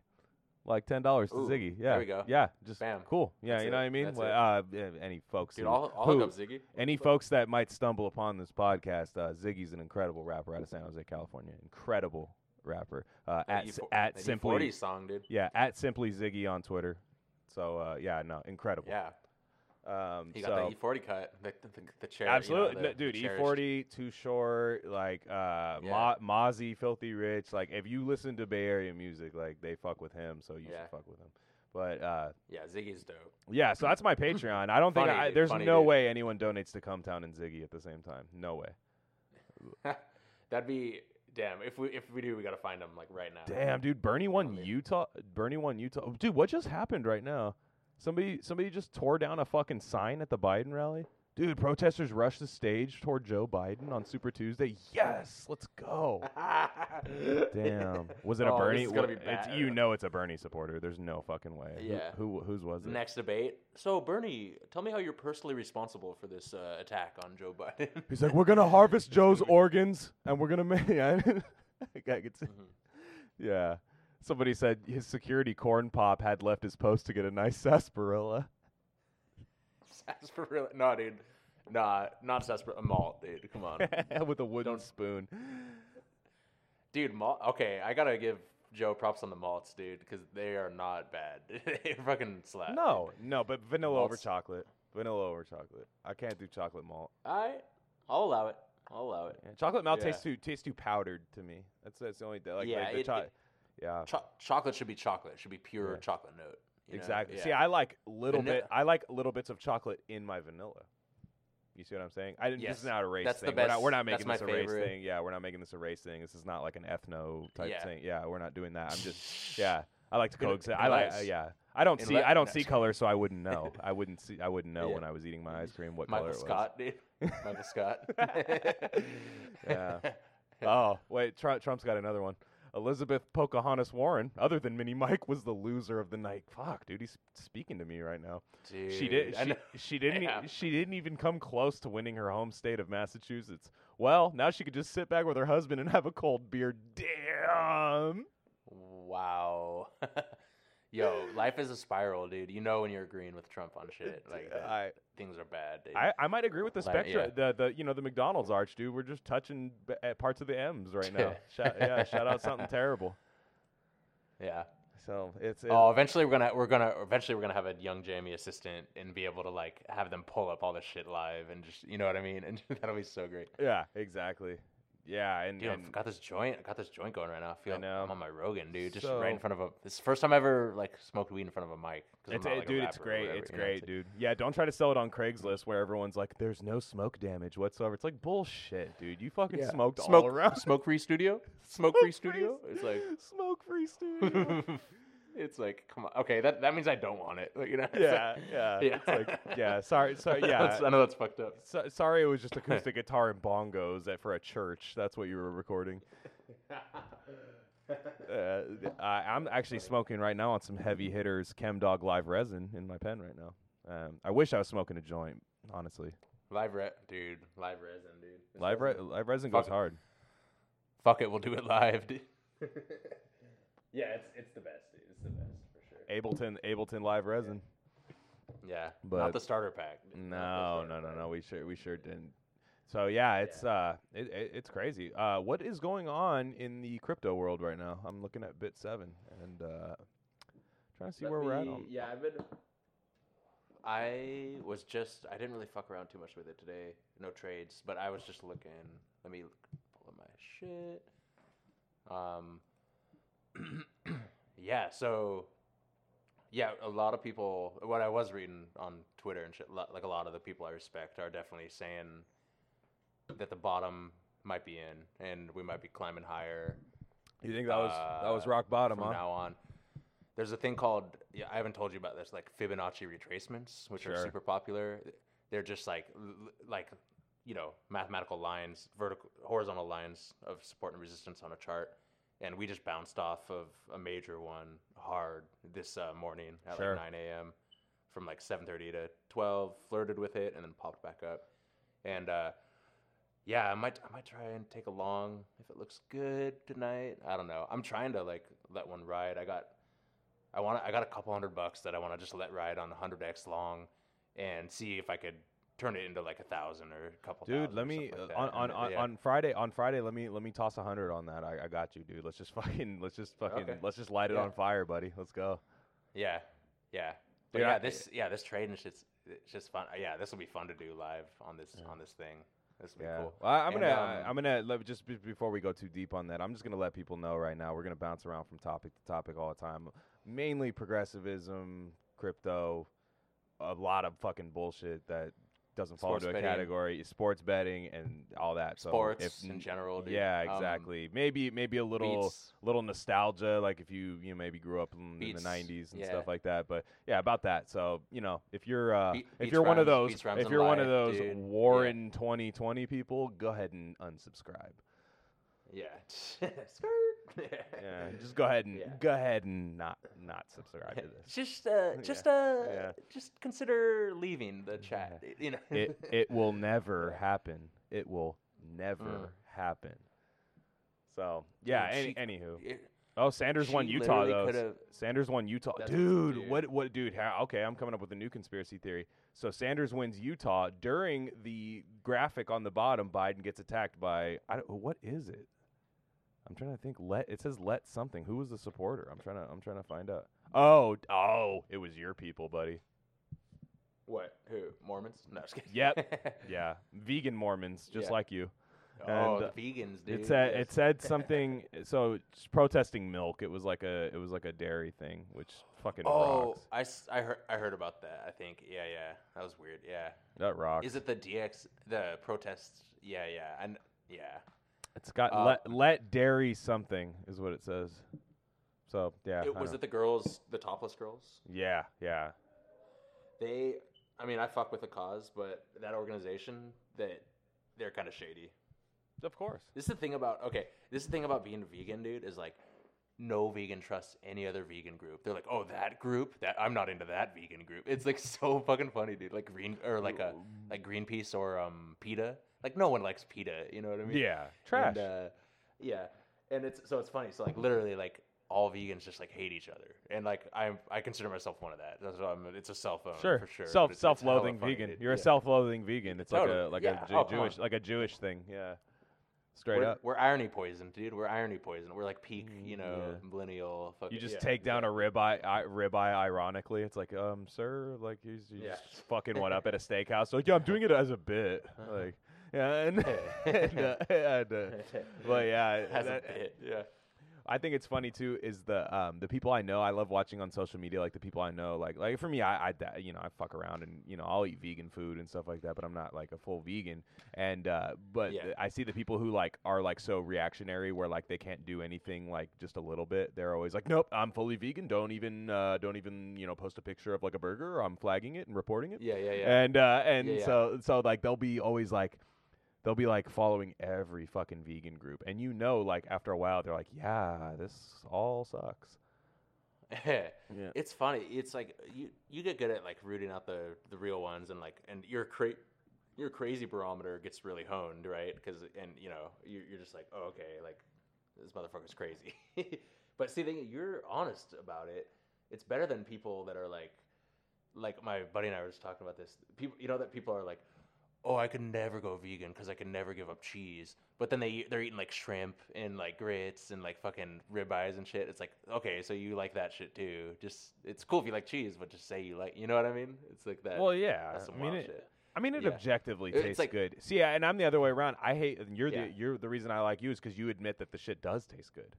Like ten dollars to Ooh, Ziggy. Yeah. There we go. Yeah. Just Bam. Cool. Yeah. That's you know it. What I mean? Well, uh, any folks. Dude, who, I'll, I'll who, hook up Ziggy. Any folks that might stumble upon this podcast, uh, Ziggy's an incredible rapper out of San Jose, California. Incredible rapper. Uh, at E forty, at Simply. E forty song, dude. Yeah. At Simply Ziggy on Twitter. So, uh, yeah, no, incredible. Yeah. Um, he got so, the E forty cut, the, the, the chair. Absolutely. You know, the, dude, cherished. E forty, Too Short, like uh, yeah. Ma- Mozzy, Filthy Rich. Like, if you listen to Bay Area music, like, they fuck with him, so you yeah. should fuck with him. But, uh, yeah, Ziggy's dope. Yeah, so that's my Patreon. I don't funny, think I, there's funny, no dude. way anyone donates to Come Town and Ziggy at the same time. No way. That'd be. Damn, if we if we do, we gotta find him like right now. Damn, dude, Bernie won Utah. Bernie won Utah. Dude, what just happened right now? Somebody somebody just tore down a fucking sign at the Biden rally. Dude, protesters rushed the stage toward Joe Biden on Super Tuesday. Yes, let's go. Damn. Was it oh, a Bernie? It's gonna be bad. It's, you know it's a Bernie supporter. There's no fucking way. Yeah. Who, who whose was it? Next debate. So, Bernie, tell me how you're personally responsible for this uh, attack on Joe Biden. He's like, we're going to harvest Joe's organs, and we're going to make it. I could see. Mm-hmm. Yeah. Somebody said his security corn pop had left his post to get a nice sarsaparilla. Sarsaparilla? No, dude. Nah, not sarsaparilla. Malt, dude. Come on. With a wooden Don't. spoon. Dude, malt. Okay, I got to give Joe props on the malts, dude, because they are not bad. They fucking slap. No, dude. no, but vanilla malts. over chocolate. Vanilla over chocolate. I can't do chocolate malt. All right. I'll allow it. I'll allow it. Yeah, chocolate malt yeah. tastes too tastes too powdered to me. That's that's the only thing. Like, yeah, like the it, cho- it, Yeah, Cho- chocolate should be chocolate. It should be pure yeah. chocolate note. Exactly. Yeah. See, I like little Vanilla. bit. I like little bits of chocolate in my vanilla. You see what I'm saying? I didn't. Yes. This is not a race that's thing. The best. We're not, we're not making that's this a favorite. race thing. Yeah, we're not making this a race thing. This is not like an ethno type yeah. thing. Yeah, we're not doing that. I'm just. Yeah, I like to coexist. I like. Uh, yeah, I don't in see. Le- I don't no. see color, so I wouldn't know. I wouldn't see. I wouldn't know yeah. when I was eating my ice cream what Michael color Scott, it was. Michael Scott, dude. Michael Scott. Yeah. Oh wait, Trump, Trump's got another one. Elizabeth Pocahontas Warren, other than Minnie Mike, was the loser of the night. Fuck, dude, he's speaking to me right now. Dude, she did. She, she didn't. Yeah. E- she didn't even come close to winning her home state of Massachusetts. Well, now she could just sit back with her husband and have a cold beer. Damn. Wow. Yo, life is a spiral, dude. You know when you're agreeing with Trump on shit, like that, I, things are bad. Dude. I, I might agree with the spectrum, yeah. the the you know the McDonald's arch, dude. We're just touching b- at parts of the M's right now. shout, yeah, shout out something terrible. Yeah. So it's, it's oh, eventually we're gonna we're gonna eventually we're gonna have a young Jamie assistant and be able to like have them pull up all this shit live and just you know what I mean and that'll be so great. Yeah, exactly. Yeah, and dude, and I got this joint. I got this joint going right now. I feel I know. I'm on my Rogan, dude. Just so, right in front of a. It's the first time I ever like smoked weed in front of a mic. It's not, a, like, dude, a it's great. Whatever, it's great, know? dude. Yeah, don't try to sell it on Craigslist where everyone's like, "There's no smoke damage whatsoever." It's like bullshit, dude. You fucking yeah. smoked smoke, all around. Smoke free studio. Smoke free studio. It's like smoke free studio. It's like, come on. Okay, that, that means I don't want it. Like, you know? Yeah, like, yeah. Yeah. It's like, yeah, sorry, sorry, yeah. I know that's fucked up. So, sorry it was just acoustic guitar and bongos at, for a church. That's what you were recording. uh, I, I'm actually smoking right now on some heavy hitters, Chem Dog Live Resin in my pen right now. Um, I wish I was smoking a joint, honestly. Live Resin, dude. Live Resin, dude. It's live re- live Resin goes it. hard. Fuck it, we'll do it live, dude. Yeah, it's it's the best, dude. It's the best for sure. Ableton, Ableton Live Resin. Yeah, yeah. But not the starter pack. No, starter no, no, pack. no. We sure we sure didn't. So yeah, it's yeah. uh, it, it it's crazy. Uh, what is going on in the crypto world right now? I'm looking at Bit seven and uh, trying to see Let where me, we're at. On. Yeah, I've been. I was just I didn't really fuck around too much with it today. No trades, but I was just looking. Let me pull up my shit. Um. yeah, so yeah, a lot of people, what I was reading on Twitter and shit, like a lot of the people I respect are definitely saying that the bottom might be in and we might be climbing higher. You think that was uh, that was rock bottom from huh? now on? There's a thing called, yeah, I haven't told you about this, like Fibonacci retracements, which sure. are super popular. They're just like, like, you know, mathematical lines, vertical, horizontal lines of support and resistance on a chart. And we just bounced off of a major one hard this uh, morning at sure. like nine a.m. from like seven thirty to twelve, flirted with it, and then popped back up. And uh, yeah, I might I might try and take a long if it looks good tonight. I don't know. I'm trying to like let one ride. I got. I want. I got a couple hundred bucks that I want to just let ride on one hundred x long, and see if I could turn it into like a thousand or a couple. Dude, let me like on on, on, yeah. on Friday on Friday. Let me let me toss a hundred on that. I, I got you, dude. Let's just fucking let's just fucking okay. let's just light it yeah. on fire, buddy. Let's go. Yeah, yeah, but dude, yeah. I, this yeah this trade and shit's it's just fun. Yeah, this will be fun to do live on this yeah. on this thing. This will yeah. be cool. Well, I'm and, gonna um, I'm gonna let, just b- before we go too deep on that, I'm just gonna let people know right now we're gonna bounce around from topic to topic all the time. Mainly progressivism, crypto, a lot of fucking bullshit that doesn't fall sports into a betting. category, sports betting and all that. So sports if, in general. Dude. Yeah, exactly. Um, maybe maybe a little beats. little nostalgia, like if you you know, maybe grew up in, in the nineties and yeah. stuff like that. But yeah, about that. So you know, if you're uh, Be- if you're rhymes, one of those if you're life, one of those dude. Warren yeah. twenty twenty people, go ahead and unsubscribe. Yeah. yeah. Just go ahead and yeah. go ahead and not not subscribe to this. Just uh, just yeah. uh, yeah. just consider leaving the chat. Yeah. You know, it it will never happen. It will never mm. happen. So yeah. Dude, any, she, anywho. It, oh, Sanders won Utah though. Sanders won Utah. Dude, dude, what what dude? How, okay, I'm coming up with a new conspiracy theory. So Sanders wins Utah. During the graphic on the bottom, Biden gets attacked by I don't, what is it? I'm trying to think. Let it says let something. Who was the supporter? I'm trying to. I'm trying to find out. Oh, oh, it was your people, buddy. What? Who? Mormons? No, just kidding. Yep. yeah, vegan Mormons, just yeah. like you. And oh, the vegans, dude. It said yes. it said something. So protesting milk. It was like a it was like a dairy thing, which fucking oh, rocks. Oh, I, I heard I heard about that. I think yeah, yeah. That was weird. Yeah. That rocks. Is it the D X the protests? Yeah, yeah, and yeah. It's got uh, let, let dairy something is what it says. So yeah, it, was it the girls, the topless girls? Yeah, yeah. They, I mean, I fuck with the cause, but that organization, that they're kind of shady. Of course. This is the thing about okay. This is the thing about being vegan, dude. Is like, no vegan trusts any other vegan group. They're like, oh, that group, that I'm not into that vegan group. It's like so fucking funny, dude. Like green or like a like Greenpeace or um PETA. Like, no one likes PETA, you know what I mean? Yeah, trash. And, uh, yeah, and it's so it's funny. So, like, literally, like, all vegans just, like, hate each other. And, like, I I consider myself one of that. That's what I'm, it's a self-own, sure. for sure. Self, it's, self-loathing it's vegan. Funny. You're yeah. a self-loathing vegan. It's totally. like a like yeah. a J- oh, Jewish like a Jewish thing, yeah. Straight we're, up. We're irony poison, dude. We're irony poison. We're, like, peak, you know, yeah. millennial. Fucking, you just yeah. take down yeah. a ribeye, I, ribeye ironically. It's like, um, sir, like, you yeah. just fucking went up at a steakhouse. Like, yeah, I'm doing it as a bit. Like... Yeah, and, and, uh, and uh, but yeah, that, it, yeah. I think it's funny too. Is the um the people I know I love watching on social media, like the people I know, like like for me, I, I you know I fuck around and you know I'll eat vegan food and stuff like that, but I'm not like a full vegan. And uh, but yeah. I see the people who like are like so reactionary, where like they can't do anything like just a little bit. They're always like, nope, I'm fully vegan. Don't even uh, don't even you know post a picture of like a burger. I'm flagging it and reporting it. Yeah, yeah, yeah. And uh, and yeah, yeah. so so like they'll be always like. They'll be, like, following every fucking vegan group. And you know, like, after a while, they're like, yeah, this all sucks. yeah. It's funny. It's, like, you, you get good at, like, rooting out the, the real ones. And, like, and your cra- your crazy barometer gets really honed, right? 'Cause, and, you know, you're, you're just like, oh, okay, like, this motherfucker's crazy. But see, the, you're honest about it. It's better than people that are, like, like, my buddy and I were just talking about this. People, you know that people are, like, oh, I could never go vegan because I could never give up cheese. But then they, they're eating, like, shrimp and, like, grits and, like, fucking ribeyes and shit. It's like, okay, so you like that shit, too. Just, it's cool if you like cheese, but just say you like, you know what I mean? It's like that. Well, yeah. That's some I mean, wild it, shit. I mean, it yeah. objectively it's tastes like, good. See, and I'm the other way around. I hate, you're yeah. the you're the reason I like you is because you admit that the shit does taste good.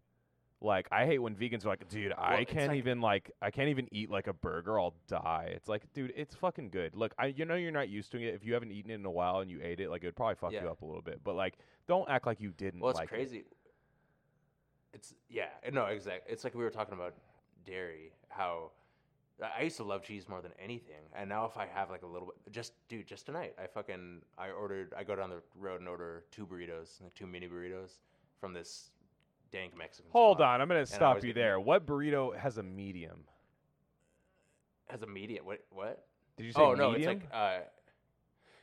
Like, I hate when vegans are like, dude, I well, can't like, even, like, I can't even eat, like, a burger. I'll die. It's like, dude, it's fucking good. Look, I you know you're not used to it. If you haven't eaten it in a while and you ate it, like, it would probably fuck yeah. you up a little bit. But, like, don't act like you didn't well, it's like crazy. It. It's, yeah. No, exactly. It's like we were talking about dairy, how I used to love cheese more than anything. And now if I have, like, a little bit, just, dude, just tonight, I fucking, I ordered, I go down the road and order two burritos, like, two mini burritos from this dank Mexican Hold spot. on, I'm going to stop you there. Meat. What burrito has a medium? Has a medium? What? What? Did you say oh, medium? Oh, no, it's like, uh,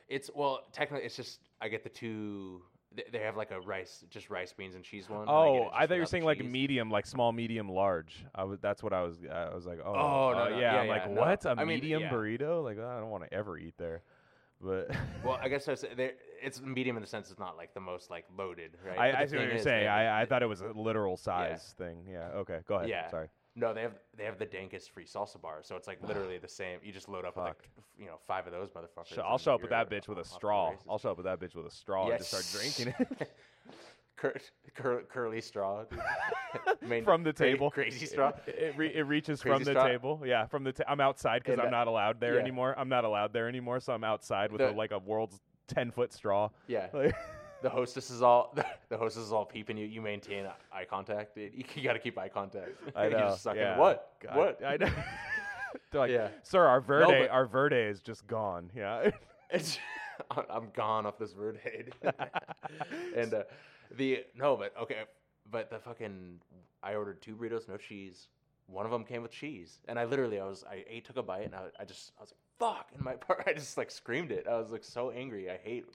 it's, well, technically, it's just, I get the two, th- they have like a rice, just rice, beans, and cheese one. Oh, I, I thought you were saying cheese. Like medium, like small, medium, large. I was, that's what I was, uh, I was like, oh, oh no, uh, no, yeah, yeah, I'm yeah, like, no. What? A I mean, medium yeah. burrito? Like, oh, I don't want to ever eat there. But well, I guess I was, it's medium in the sense it's not like the most like loaded, right? I, I see what you're is, saying. I, I it, thought it was a literal size yeah. thing. Yeah. Okay. Go ahead. Yeah. Sorry. No, they have they have the dankest free salsa bar, so it's like literally the same. You just load up Fuck. with like you know five of those motherfuckers. Sh- I'll show up with that bitch with a straw. I'll show up with that bitch with a straw yes. and just start drinking it. Cur- cur- curly straw from the table. Crazy straw. It, it, re- it reaches crazy from the straw. Table. Yeah, from the. Ta- I'm outside because I'm uh, not allowed there yeah. anymore. I'm not allowed there anymore, so I'm outside with the, a, like a world's ten foot straw. Yeah. Like, the hostess is all the, the hostess is all peeping you. You maintain eye contact. Dude. You, you got to keep eye contact. I know. You just suck yeah. in. What? God. What? I know. They're like, yeah. Sir, our verde, no, our verde is just gone. Yeah. It's, I'm gone off this verde. and. Uh, The no, but okay, but the fucking I ordered two burritos, no cheese. One of them came with cheese, and I literally I was I ate, took a bite, and I, I just I was like fuck, in my part I just like screamed it. I was like so angry. I hate.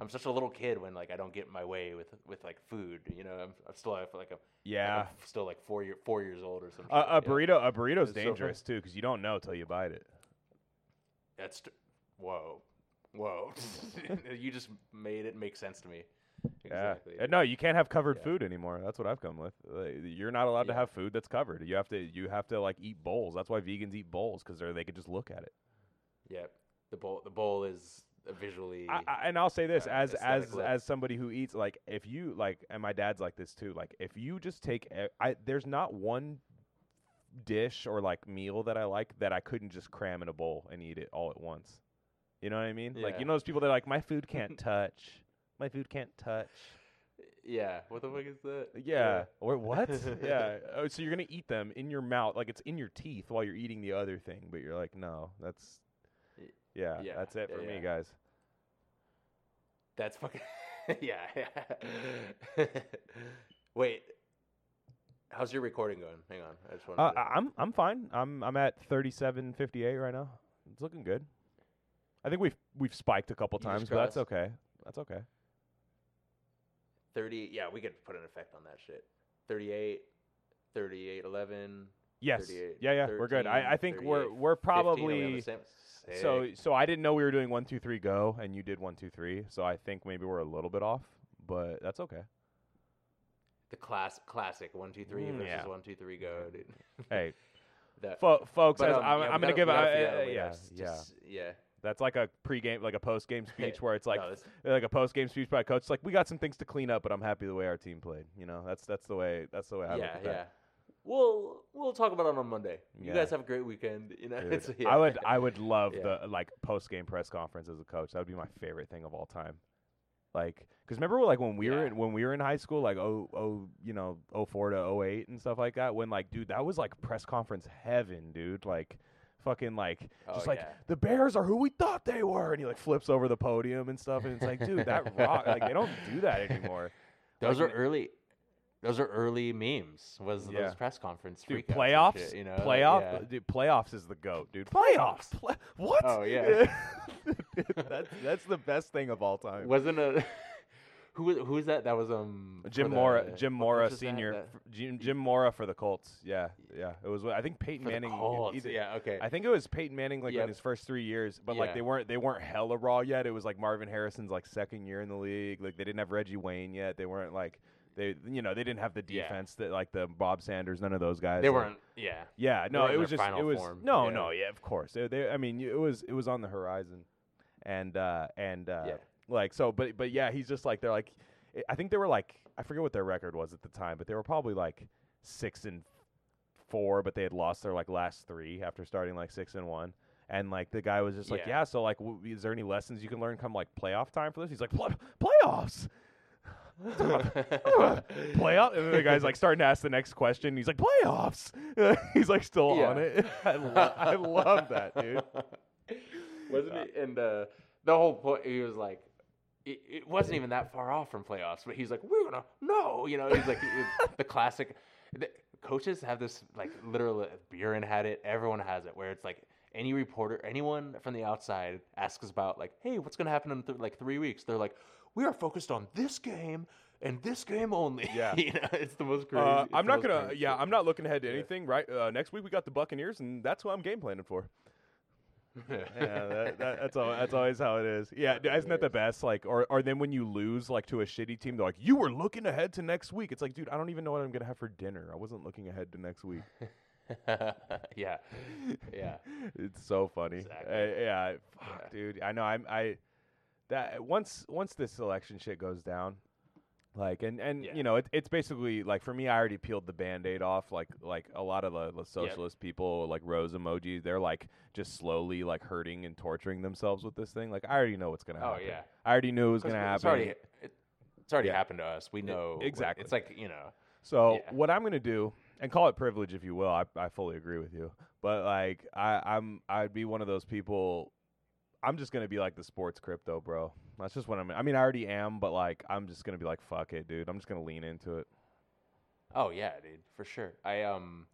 I'm such a little kid when like I don't get my way with with like food. You know, I'm, I'm still I feel like a yeah, like I'm still like four year four years old or something. Uh, a burrito, know? a burrito's it's dangerous so too because you don't know till you bite it. That's t- whoa, whoa. You just made it make sense to me. Exactly. Yeah. And no, you can't have covered yeah. food anymore. That's what I've come with. Like, you're not allowed yeah. to have food that's covered. You have to. You have to like eat bowls. That's why vegans eat bowls because they they can just look at it. Yeah, the bowl. The bowl is visually. I, I, and I'll say this uh, as as as somebody who eats like if you like, and my dad's like this too. Like if you just take, I there's not one dish or like meal that I like that I couldn't just cram in a bowl and eat it all at once. You know what I mean? Yeah. Like you know those people that are like my food can't touch. My food can't touch. Yeah. What the fuck is that? Yeah. yeah. Or what? yeah. Oh, so you're going to eat them in your mouth. Like, it's in your teeth while you're eating the other thing. But you're like, no, that's... Yeah, yeah. that's it for yeah. me, guys. That's fucking... yeah. yeah. Wait. How's your recording going? Hang on. I just wanted uh, to... I'm, I'm fine. I'm I'm at thirty-seven fifty-eight right now. It's looking good. I think we've, we've spiked a couple you times, but that's okay. That's okay. thirty, yeah, we could put an effect on that shit. thirty-eight, thirty-eight eleven Yes. thirty-eight, yeah, yeah, thirteen, we're good. I, I think we're we're probably we same, so so I didn't know we were doing one two three go and you did one two three, so I think maybe we're a little bit off, but that's okay. The class classic one two three mm, versus yeah. one two three go, dude. Hey, that, Fo- folks, but, um, I'm, yeah, I'm gonna give a, uh, yeah, just, yeah, yeah. That's like a pre-game, like a post-game speech where it's like, no, like a post-game speech by a coach. It's like we got some things to clean up, but I'm happy the way our team played. You know, that's that's the way that's the way I yeah, look at yeah. that. We'll we'll talk about it on Monday. You yeah. guys have a great weekend. You know, Dude, so, yeah. I would I would love yeah. the like post-game press conference as a coach. That would be my favorite thing of all time. Like, because remember, like when we yeah. were in, when we were in high school, like oh oh you know oh four to oh eight and stuff like that. When like, dude, that was like press conference heaven, dude. Like. Fucking like oh, just like yeah. the Bears are who we thought they were, and he like flips over the podium and stuff, and it's like, dude, that rock. Like they don't do that anymore. Those like, are early, those are early memes. Was yeah. those press conference dude, playoffs? Shit, you know, playoff, like, yeah. dude, playoffs is the goat, dude. Playoffs, Play- what? Oh yeah, that's that's the best thing of all time. Wasn't a who who is that? That was um Jim Mora, Jim Mora Senior, that, that? Jim Jim Mora for the Colts. Yeah, yeah. It was I think Peyton for Manning. The Colts. Either, yeah, okay. I think it was Peyton Manning like yep. in his first three years, but yeah. like they weren't they weren't hella raw yet. It was like Marvin Harrison's like second year in the league. Like they didn't have Reggie Wayne yet. They weren't like they you know they didn't have the defense yeah. that like the Bob Sanders. None of those guys. They like, weren't. Yeah. Yeah. No, it was just it was form. no yeah. no yeah of course they, they I mean it was it was on the horizon, and uh, and uh, yeah. Like, so, but, but yeah, he's just like, they're like, I think they were like, I forget what their record was at the time, but they were probably like six and four, but they had lost their like last three after starting like six and one. And, like, the guy was just like, yeah, yeah so, like, w- is there any lessons you can learn come, like, playoff time for this? He's like, Pl- playoffs? Playoff? And then the guy's, like, starting to ask the next question. He's like, playoffs? He's, like, still yeah. on it. I, lo- I love that, dude. Wasn't uh, he? And uh, the whole point, he was like, it, it wasn't even that far off from playoffs. But he's like, we're going to, no. You know, he's like, the classic. The coaches have this, like, literally, Buren had it. Everyone has it, where it's like, any reporter, anyone from the outside asks about, like, hey, what's going to happen in, th- like, three weeks? They're like, we are focused on this game and this game only. Yeah. You know, it's the most crazy. Uh, I'm not going to – yeah, I'm not looking ahead to anything, yeah. right? Uh, next week we got the Buccaneers, and that's who I'm game planning for. yeah, that, that, that's, all, that's always how it is. Yeah, isn't that the best? Like, or, or then when you lose, like, to a shitty team, they're like, you were looking ahead to next week. It's like, dude, I don't even know what I'm going to have for dinner. I wasn't looking ahead to next week. yeah, yeah, it's so funny. Exactly. Uh, yeah, fuck, yeah. dude. I know. I'm. I that once once this election shit goes down, like, and, and yeah. you know, it, it's basically like for me, I already peeled the Band-Aid off. Like like a lot of the, the socialist yep. people, like rose emojis, they're like just slowly like hurting and torturing themselves with this thing. Like I already know what's gonna happen. Oh yeah, I already knew it was gonna happen. It's already, it, it's already yeah. happened to us. We know it, exactly. It's like you know. So yeah. what I'm gonna do. And call it privilege if you will. I, I fully agree with you. But, like, I, I'm, I'd be one of those people. I'm just going to be, like, the sports crypto, bro. That's just what I'm – I mean, I already am, but, like, I'm just going to be like, fuck it, dude. I'm just going to lean into it. Oh, yeah, dude, for sure. I um,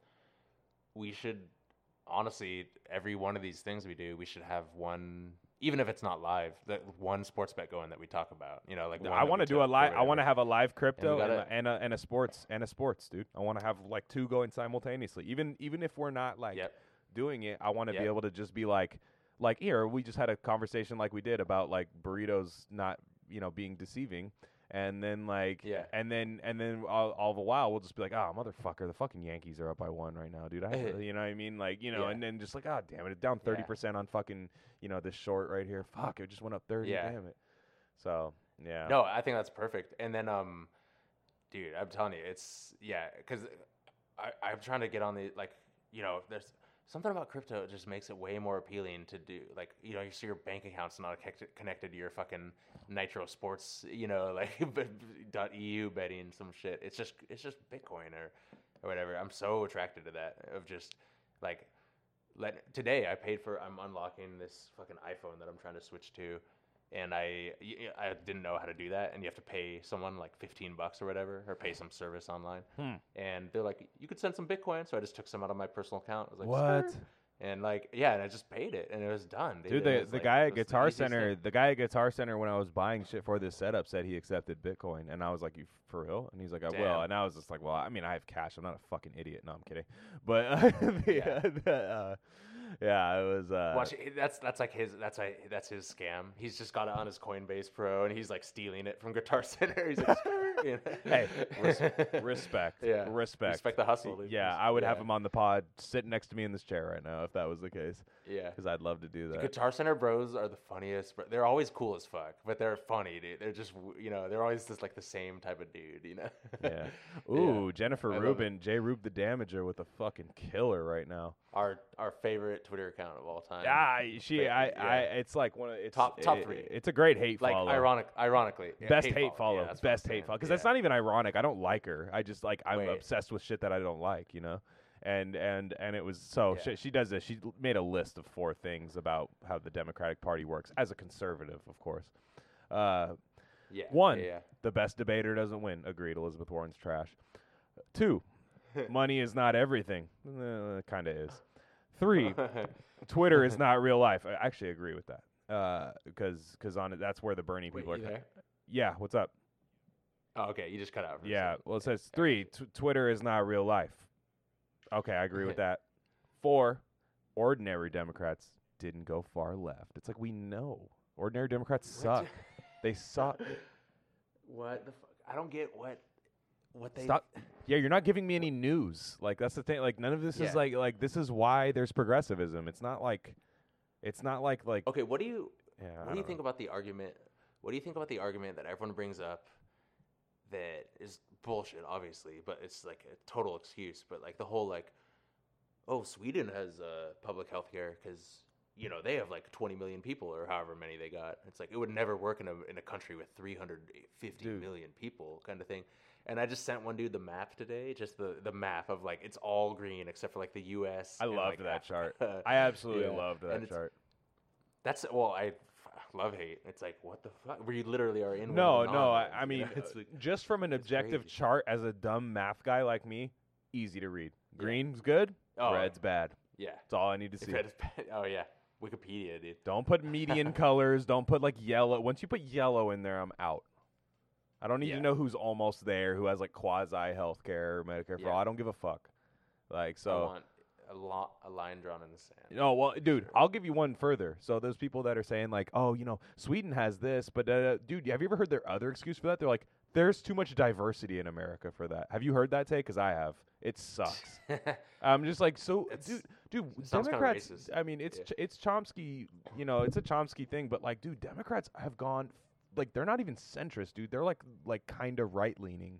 we should – honestly, every one of these things we do, we should have one – even if it's not live, that one sports bet going that we talk about, you know, like I want to do a live. I want to have a live crypto and, and, and a and a sports and a sports, dude. I want to have like two going simultaneously. Even even if we're not like yep. doing it, I want to yep. be able to just be like, like here we just had a conversation like we did about like burritos not you know being deceiving, and then like yeah. and then and then all, all the while we'll just be like, oh motherfucker, the fucking Yankees are up by one right now, dude. I have to, you know what I mean, like you know, yeah. and then just like, oh damn it, it's down thirty yeah. percent on fucking. You know, this short right here. Fuck, it just went up thirty. Yeah. Damn it. So, yeah. No, I think that's perfect. And then, um, dude, I'm telling you, it's, yeah, because I'm trying to get on the, like, you know, there's something about crypto that just makes it way more appealing to do. Like, you know, you see your bank account's not connected to your fucking Nitro Sports, you know, like, .eu betting, some shit. It's just, it's just Bitcoin or, or whatever. I'm so attracted to that of just, like, Let, today I paid for, I'm unlocking this fucking iPhone that I'm trying to switch to. And I, I didn't know how to do that. And you have to pay someone like fifteen bucks or whatever, or pay some service online. Hmm. And they're like, you could send some Bitcoin. So I just took some out of my personal account. I was like, what? Sure. And like, yeah, and I just paid it and it was done. They, Dude, the, was the like, guy at Guitar Center, thing. the guy at Guitar Center, when I was buying shit for this setup said he accepted Bitcoin. And I was like, you for real? And he's like, I Damn. will. And I was just like, well, I mean, I have cash. I'm not a fucking idiot. No, I'm kidding. But uh, the, yeah. Uh, the, uh, yeah, it was, uh, watch that's, that's like his, that's like, that's his scam. He's just got it on his Coinbase Pro and he's like stealing it from Guitar Center. He's like, you know? Hey, res- respect, yeah. respect, respect the hustle. Dude. Yeah. I would yeah. have him on the pod sitting next to me in this chair right now. If that was the case, yeah, because I'd love to do that. The Guitar Center bros are the funniest. Bro- they're always cool as fuck, but they're funny, dude. They're just, you know, they're always just like the same type of dude, you know? yeah. Ooh, yeah. Jennifer I Rubin, J. Rube the Damager with a fucking killer right now. Our our favorite Twitter account of all time. Yeah, she, favorite, I, yeah. I, it's like one of it's top top it, three. It's a great hate like, follow. Ironic, ironically, yeah, best hate, hate follow, follow. Yeah, best hate follow. Because yeah. that's not even ironic. I don't like her. I just like I'm Wait. obsessed with shit that I don't like, you know. And and and it was so yeah. she, she does this. She made a list of four things about how the Democratic Party works as a conservative, of course. Uh, yeah. One, yeah. the best debater doesn't win. Agreed. Elizabeth Warren's trash. Two, money is not everything. Uh, kind of is. Three, Twitter is not real life. I actually agree with that because uh, because on it that's where the Bernie Wait, people are. There? Yeah. What's up? Oh, okay. You just cut out. For yeah. A well, it says three. T- Twitter is not real life. Okay, I agree with that. Four, ordinary Democrats didn't go far left. It's like we know. Ordinary Democrats what? suck. They suck. What the fuck? I don't get what what they Stop. Yeah, you're not giving me any news. Like that's the thing. Like none of this yeah. is like like this is why there's progressivism. It's not like it's not like like Okay, what do you yeah, What do you know. think about the argument? What do you think about the argument that everyone brings up that is bullshit, obviously, but it's like a total excuse. But like the whole like, oh, Sweden has uh, public health care because, you know, they have like twenty million people or however many they got. It's like it would never work in a in a country with three hundred fifty dude. Million people kind of thing. And I just sent one dude the map today, just the, the map of like it's all green except for like the U S. I loved like that chart. I absolutely yeah. loved that and chart. That's well, I love hate. It's like what the fuck? We literally are in. No, one no. I, I mean, it's like, just from an objective crazy. Chart as a dumb math guy like me, easy to read. Green's yeah. good. Oh, red's bad. Yeah, that's all I need to see. Red is bad. Oh yeah, Wikipedia, dude. Don't put median colors. Don't put like yellow. Once you put yellow in there, I'm out. I don't need yeah. to know who's almost there, who has like quasi healthcare, Medicare yeah. for all. I don't give a fuck. Like so. I want A, lo- a line drawn in the sand. Oh, well, dude, sure. I'll give you one further. So those people that are saying like, oh, you know, Sweden has this, but uh, dude, have you ever heard their other excuse for that? They're like, there's too much diversity in America for that. Have you heard that, Tay? Because I have. It sucks. I'm just like, so, it's, dude, dude, Democrats, kind of I mean, it's yeah. ch- it's Chomsky, you know, it's a Chomsky thing, but like, dude, Democrats have gone, like, they're not even centrist, dude. They're like, like kind of right-leaning,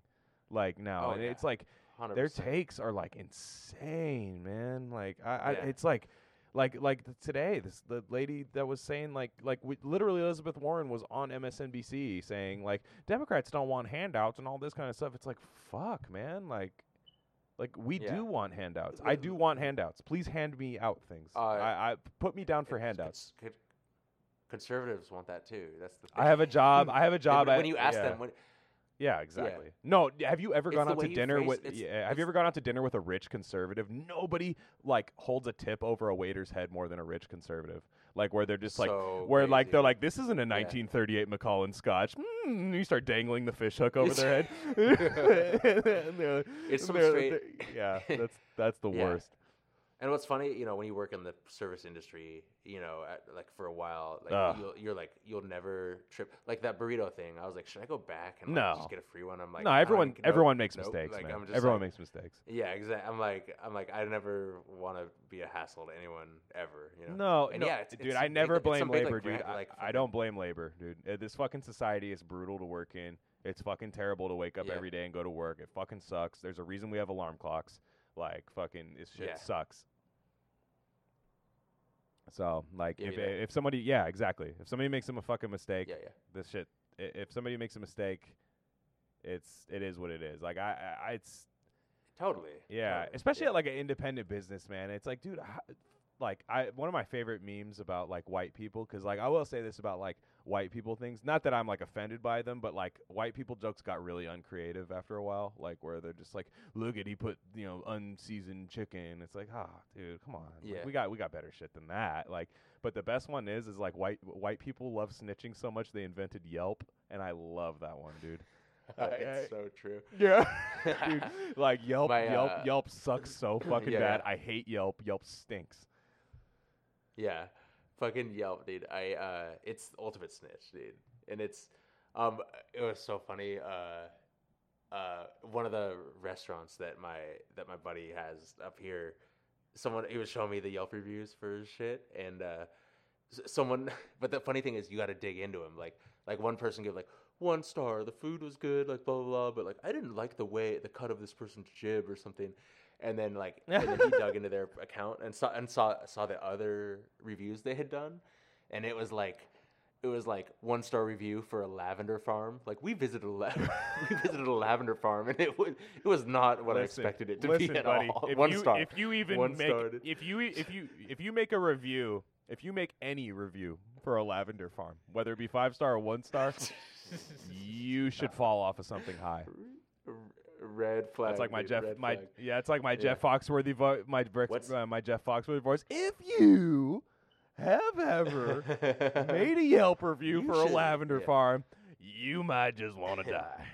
like, now. Oh, and yeah. it's like... one hundred percent. Their takes are like insane, man. Like I, I yeah. it's like, like, like today, this the lady that was saying like, like we, literally Elizabeth Warren was on M S N B C saying like Democrats don't want handouts and all this kind of stuff. It's like fuck, man. Like, like we yeah. do want handouts. I do want handouts. Please hand me out things. Uh, I, I put me down for handouts. Could, conservatives want that too. That's the thing. I have a job. I have a job. When, when you ask yeah. them. When, Yeah, exactly. Yeah. No, have you ever it's gone out to dinner face, with? It's, yeah, it's, have you ever gone out to dinner with a rich conservative? Nobody like holds a tip over a waiter's head more than a rich conservative. Like where they're just like, so where crazy. Like they're like, this isn't a nineteen thirty-eight yeah. Macallan Scotch. Mm, you start dangling the fish hook over their head. It's some straight. Yeah, that's that's the yeah. worst. And what's funny, you know, when you work in the service industry, you know, at, like for a while, like uh. you'll, you're like, you'll never trip. Like that burrito thing, I was like, should I go back and like, no. just get a free one? I'm like, no, everyone, everyone nope, makes nope. mistakes, like, man. I'm just everyone like, makes mistakes. Yeah, exactly. I'm like, I'm like, I never want to be a hassle to anyone ever, you know? No, and no yeah, it's, dude, it's, I never like, blame labor, like, dude. I, like, I don't blame labor, dude. Uh, this fucking society is brutal to work in. It's fucking terrible to wake up yeah. every day and go to work. It fucking sucks. There's a reason we have alarm clocks. Like, fucking, this shit yeah. sucks. So, like, if it, if somebody, yeah, exactly. If somebody makes them a fucking mistake, yeah, yeah. this shit, if somebody makes a mistake, it's, it is what it is. Like, I, I it's. Totally. Yeah. Totally. Especially yeah. at, like, an independent business, man. It's like, dude, I, like, I, one of my favorite memes about, like, white people, because, like, I will say this about, like, white people things. Not that I'm like offended by them, but like white people jokes got really uncreative after a while. Like where they're just like, look at he put, you know, unseasoned chicken. It's like, ah, dude, come on. Yeah. Like, we got we got better shit than that. Like, but the best one is is like white white people love snitching so much they invented Yelp, and I love that one, dude. Uh, it's so true. Yeah. Dude, like Yelp My, uh, Yelp Yelp sucks so fucking yeah, bad. Yeah. I hate Yelp. Yelp stinks. Yeah. Fucking Yelp, dude. I uh, it's the ultimate snitch, dude. And it's, um, it was so funny. Uh, uh, one of the restaurants that my that my buddy has up here, someone he was showing me the Yelp reviews for his shit, and uh, someone. But the funny thing is, you got to dig into them. Like, like one person gave like one star. The food was good. Like blah blah blah. But like I didn't like the way the cut of this person's jib or something. And then like and then he dug into their account and saw and saw saw the other reviews they had done, and it was like it was like one star review for a lavender farm. Like we visited a la- we visited a lavender farm, and it was it was not what listen, I expected it to listen, be at buddy, all. If one you, star. If you even one make started. if you if you if you make a review if you make any review for a lavender farm, whether it be five star or one star, you should fall off of something high. Red flag. That's like my dude, Jeff. My flag. yeah. It's like my yeah. Jeff Foxworthy. Vo- my Bricks, uh, my Jeff Foxworthy voice. If you have ever made a Yelp review you for should, a lavender yeah. farm, you might just want to die.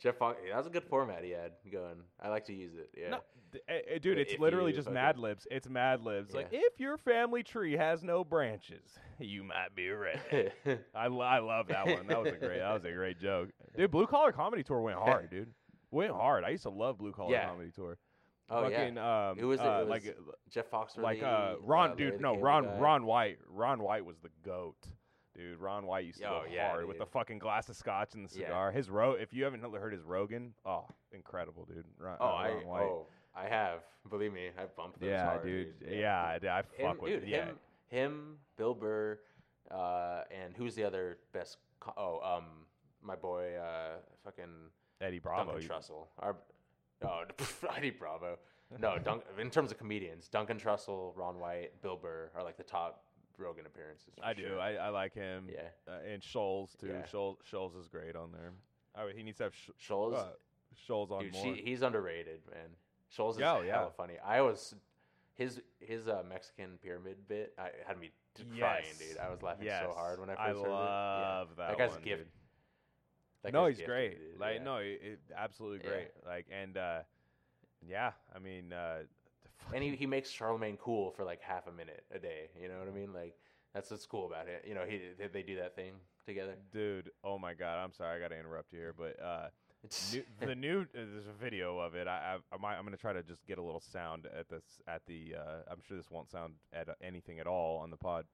Jeff Fox. That was a good format he had going. I like to use it. Yeah. No, d- uh, dude, it's if literally just Mad Libs. It's Mad Libs. Yeah. Like if your family tree has no branches, you might be right. I, l- I love that one. That was a great. That was a great joke. Dude, Blue Collar Comedy Tour went hard, dude. Went hard. I used to love Blue Collar yeah. Comedy Tour. Oh Fucking, yeah. Um, it was, uh, it was like Jeff Foxworthy. Like uh, Ron, uh, dude. No, Ron. Guy. Ron White. Ron White was the goat. dude. Ron White used to oh, go yeah, hard dude. with the fucking glass of scotch and the cigar. Yeah. His ro if you haven't heard his Rogan, oh, incredible, dude. Ron, oh, uh, Ron I, White. Oh, I have. Believe me, I've bumped those yeah, hard. Dude. Yeah, yeah, dude. I fuck him, with dude, yeah. him. Him, Bill Burr, uh, and who's the other best? Co oh, um, my boy, uh, fucking Eddie Bravo, Duncan Trussell. Our, no, Eddie Bravo. No, Dun in terms of comedians, Duncan Trussell, Ron White, Bill Burr are like the top Rogan appearances. I sure. do. I, I like him. Yeah, uh, and Scholes too. Yeah. Scholes, Scholes is great on there. I mean, he needs to have Sh Scholes. Uh, Scholes on dude, more. She, he's underrated, man. Scholes is Yo, hella yeah. funny. I was. His his uh, Mexican pyramid bit I, had me yes. crying, dude. I was laughing yes. so hard when I first I heard it. I love yeah. that. That guy's one, gifted. That no, guy's he's gifted, great. Dude. Like yeah. no, it, absolutely great. Yeah. Like and uh, yeah, I mean, uh, and he he makes Charlemagne cool for like half a minute a day. You know what I mean? Like that's what's cool about it. You know, he they do that thing together. Dude, oh my God, I'm sorry, I got to interrupt you here, but. Uh, new, the new uh, there's a video of it. I, I, I might, I'm going to try to just get a little sound at this at the. Uh, I'm sure this won't sound at anything at all on the pod.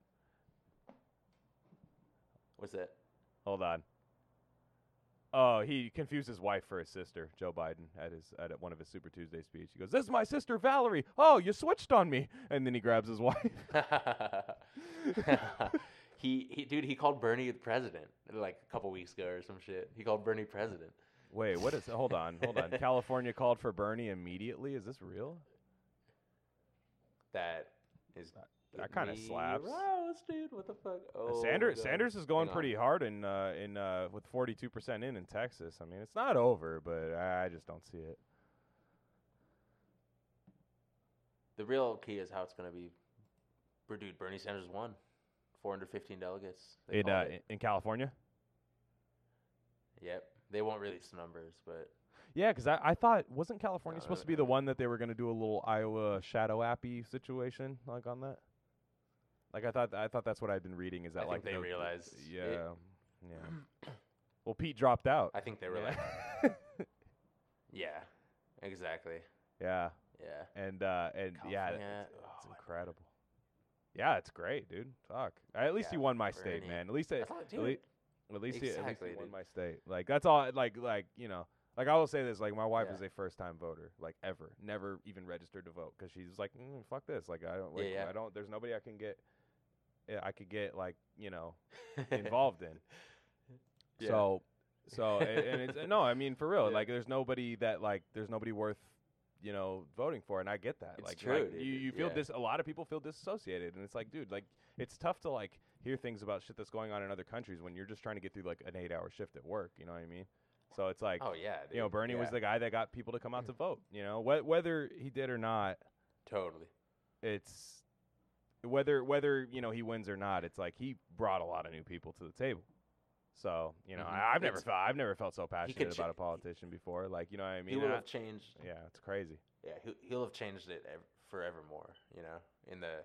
What's that? Hold on. Oh, he confused his wife for his sister, Joe Biden, at his at one of his Super Tuesday speech. He goes, "This is my sister Valerie. Oh, you switched on me." And then he grabs his wife. he, he dude, he called Bernie the president like a couple weeks ago or some shit. He called Bernie president. Wait, what is? Hold on, hold on. California called for Bernie immediately. Is this real? That is. That, that kind of slaps. Rose, dude, what the fuck? Oh, Sanders, Sanders is going pretty hard in uh, in uh, with forty-two percent in in Texas. I mean, it's not over, but I just don't see it. The real key is how it's going to be. Dude, Bernie Sanders won, four hundred fifteen delegates. In, uh, in in California. Yep. They won't release the numbers, but... Yeah, because I, I thought... Wasn't California no, supposed to be the one that they were going to do a little Iowa shadow appy situation, like, on that? Like, I thought I thought that's what I'd been reading, is that, I like... I think they the, realized... Yeah. It. Yeah. Well, Pete dropped out. I think they realized... Yeah. Yeah. Exactly. Yeah. Yeah. And, uh, and yeah, it's, it's oh, incredible. Yeah, it's great, dude. Fuck. At least yeah, he won my Bernie. state, man. At least... It, thought, dude, at least At least, exactly, he, at least he won my state. Like, that's all, like, like you know, like, I will say this, like, my wife yeah. is a first-time voter, like, ever, never even registered to vote, because she's like, mm, fuck this, like, I don't, like, yeah, yeah. I don't, there's nobody I can get, I could get, like, you know, involved in. Yeah. So, so, and, and it's, no, I mean, for real, yeah. like, there's nobody that, like, there's nobody worth, you know, voting for, and I get that. It's like, true, like, dude. you, you feel yeah. this, a lot of people feel disassociated, and it's like, dude, like, it's tough to, like, hear things about shit that's going on in other countries when you're just trying to get through, like, an eight-hour shift at work, you know what I mean? So it's like, oh, yeah, dude. you know, Bernie yeah. was the guy that got people to come out to vote, you know, Wh whether he did or not. Totally. It's, whether, whether, you know, he wins or not, it's like, he brought a lot of new people to the table. So, you know, mm-hmm. I, I've never felt I've never felt so passionate about a politician before. Like, you know what I mean? He will have changed. Yeah, it's crazy. Yeah, he, he'll have changed it ev forevermore, you know, in the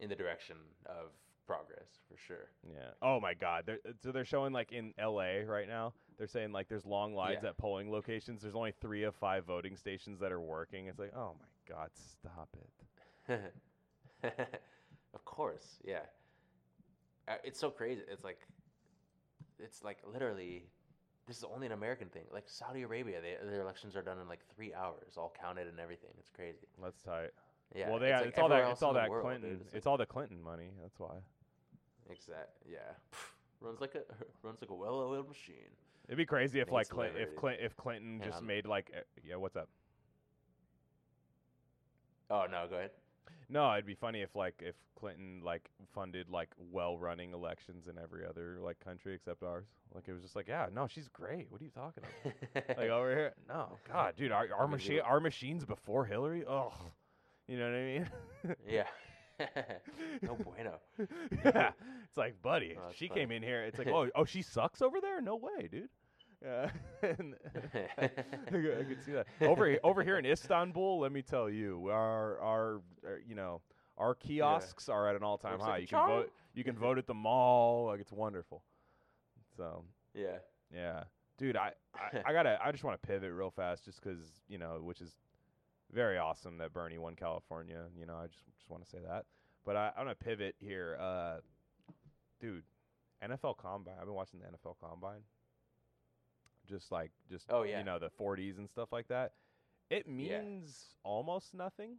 in the direction of progress, for sure. Yeah. Oh, my God. They're, so they're showing, like, in L A right now, they're saying, like, there's long lines yeah. at polling locations. There's only three of five voting stations that are working. It's like, oh, my God, stop it. Of course, yeah. It's so crazy. It's like... It's like literally, this is only an American thing. Like Saudi Arabia, they, their elections are done in like three hours, all counted and everything. It's crazy. That's tight. Yeah. Well, they it's, like it's all that. It's all that world, Clinton. It's, it's like, all the Clinton money. That's why. Exactly. Yeah. runs like a runs like a well-oiled machine. It'd be crazy if like Clint, if Clint, if Clinton just made like uh, yeah. What's up? Oh no! Go ahead. No, it'd be funny if like if Clinton like funded like well-running elections in every other like country except ours. Like it was just like, yeah, no, she's great. What are you talking about? Like over here, no, God, dude, our our machine, our machines before Hillary. Oh, you know what I mean? Yeah. No bueno. Yeah, it's like, buddy, oh, she funny. came in here. It's like, oh, oh, she sucks over there. No way, dude. Yeah, and, I could see that over over here in Istanbul. Let me tell you, our our, our you know our kiosks yeah. are at an all time high. Like you can charm. vote. You can vote at the mall. Like it's wonderful. So yeah, yeah, dude. I I, I gotta. I just want to pivot real fast, just because you know, which is very awesome that Bernie won California. You know, I just just want to say that. But I, I'm gonna pivot here, uh, dude. N F L Combine. I've been watching the N F L Combine. Just like, just, oh, yeah. you know, the forties and stuff like that. It means yeah. almost nothing.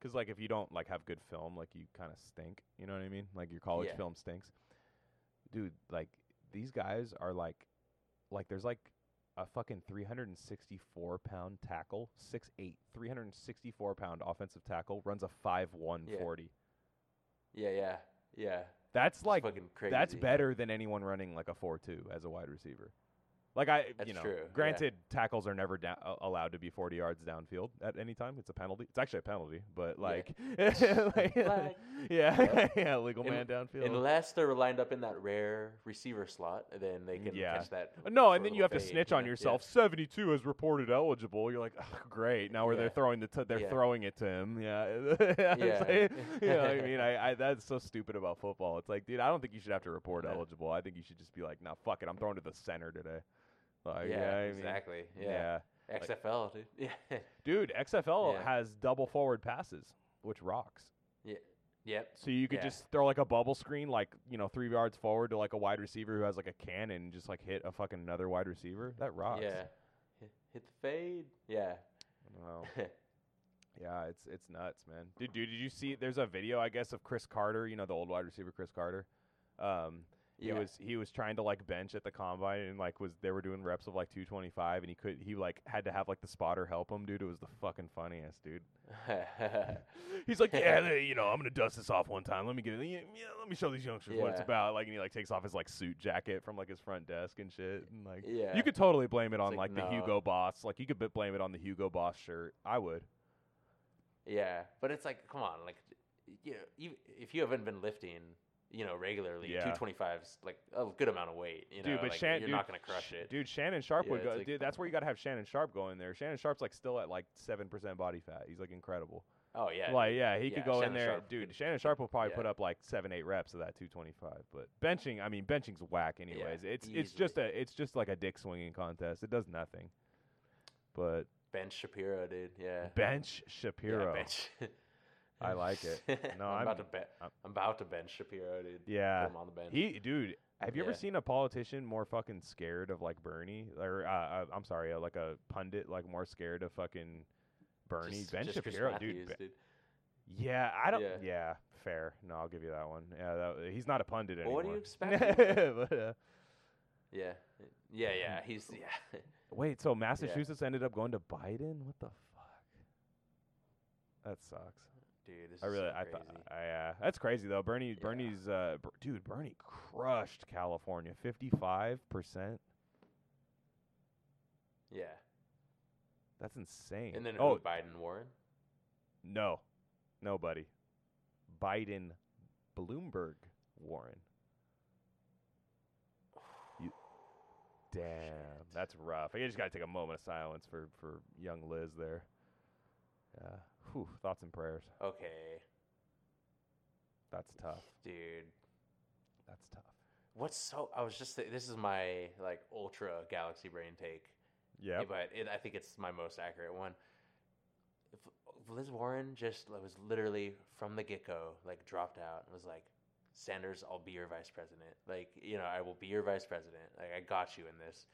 Because, like, if you don't, like, have good film, like, you kind of stink. You know what I mean? Like, your college yeah. film stinks. Dude, like, these guys are, like, like, there's, like, a fucking three hundred sixty-four pound tackle, six eight, three hundred sixty-four pound offensive tackle, runs a five one yeah. forty. Yeah, yeah, yeah. That's, that's like, fucking crazy. That's better than anyone running, like, a four two as a wide receiver. Like, I, that's you know, true. Granted, yeah. tackles are never da- allowed to be forty yards downfield at any time. It's a penalty. It's actually a penalty, but, like, yeah, like, like, yeah. yeah, legal in, man downfield. Unless they're lined up in that rare receiver slot, then they can yeah. catch that. No, and then you have fade, to snitch on yourself. Yeah. seventy-two is reported eligible. You're like, oh, great. Now where yeah. they're throwing the t- they're yeah. throwing it to him. Yeah, yeah. Like, you know what I mean? I, I that's so stupid about football. It's like, dude, I don't think you should have to report yeah. eligible. I think you should just be like, nah, fuck it. I'm throwing to the center today. Like, yeah, yeah exactly. Mean, yeah. yeah, X F L, like, dude. Yeah, dude. X F L yeah. has double forward passes, which rocks. Yeah, yep. So you could yeah. just throw like a bubble screen, like you know, three yards forward to like a wide receiver who has like a cannon, and just like hit a fucking another wide receiver. That rocks. Yeah, hit, hit the fade. Yeah. Wow. yeah, it's it's nuts, man. Dude, dude, did you see? There's a video, I guess, of Chris Carter. You know, the old wide receiver, Chris Carter. Um. He yeah. was he was trying to like bench at the combine and like was they were doing reps of like two twenty five and he could he like had to have like the spotter help him, dude. It was the fucking funniest, dude. He's like, yeah, you know, I'm gonna dust this off one time. Let me get it. Yeah, let me show these youngsters yeah. what it's about. Like, and he like takes off his like suit jacket from like his front desk and shit. And like, yeah. you could totally blame it on like, like the no. Hugo Boss. Like, you could b- blame it on the Hugo Boss shirt. I would. Yeah, but it's like, come on, like, you know, you, if you haven't been lifting. You know, regularly, yeah. two twenty-five's like a good amount of weight. You know, dude, but like, Shan- you're dude, not gonna crush it, dude. Shannon Sharp yeah, would go. Like, dude, that's where you gotta have Shannon Sharp going there. Shannon Sharp's like still at like seven percent body fat. He's like incredible. Oh yeah, like yeah, he yeah, could go Shannon in there, Sharp dude. Could, Shannon Sharp will probably yeah. put up like seven, eight reps of that two twenty-five. But benching, I mean, benching's whack anyways. Yeah, it's easily. it's just a it's just like a dick swinging contest. It does nothing. But bench Shapiro, dude. Yeah, bench Shapiro. Yeah, bench. I like it. No, I'm, I'm, about to be- I'm about to bench Shapiro, dude. Yeah. Put him on the bench. He, dude, have you yeah. ever seen a politician more fucking scared of, like, Bernie? Or, uh, I'm sorry, like a pundit, like, more scared of fucking Bernie? Just, bench just Shapiro, Matthews, dude. dude. Yeah, I don't. Yeah. yeah, fair. No, I'll give you that one. Yeah, that, he's not a pundit anymore. Well, what do you expect? but, uh, yeah. Yeah, yeah. He's, yeah. Wait, so Massachusetts yeah. ended up going to Biden? What the fuck? That sucks. Dude, this I really, is so I thought, yeah, uh, that's crazy though. Bernie, yeah. Bernie's, uh, b- dude, Bernie crushed California, fifty-five percent. Yeah, that's insane. And then oh, who, Biden, Warren. No, nobody. Biden, Bloomberg, Warren. You, damn, shit. That's rough. I just gotta take a moment of silence for for young Liz there. Yeah. Whew, thoughts and prayers. Okay. That's tough. Dude. That's tough. What's so... I was just... Th- this is my, like, ultra galaxy brain take. Yeah. But it, I think it's my most accurate one. If Liz Warren just was literally, from the get-go, like, dropped out and was like, Sanders, I'll be your vice president. Like, you know, I will be your vice president. Like, I got you in this.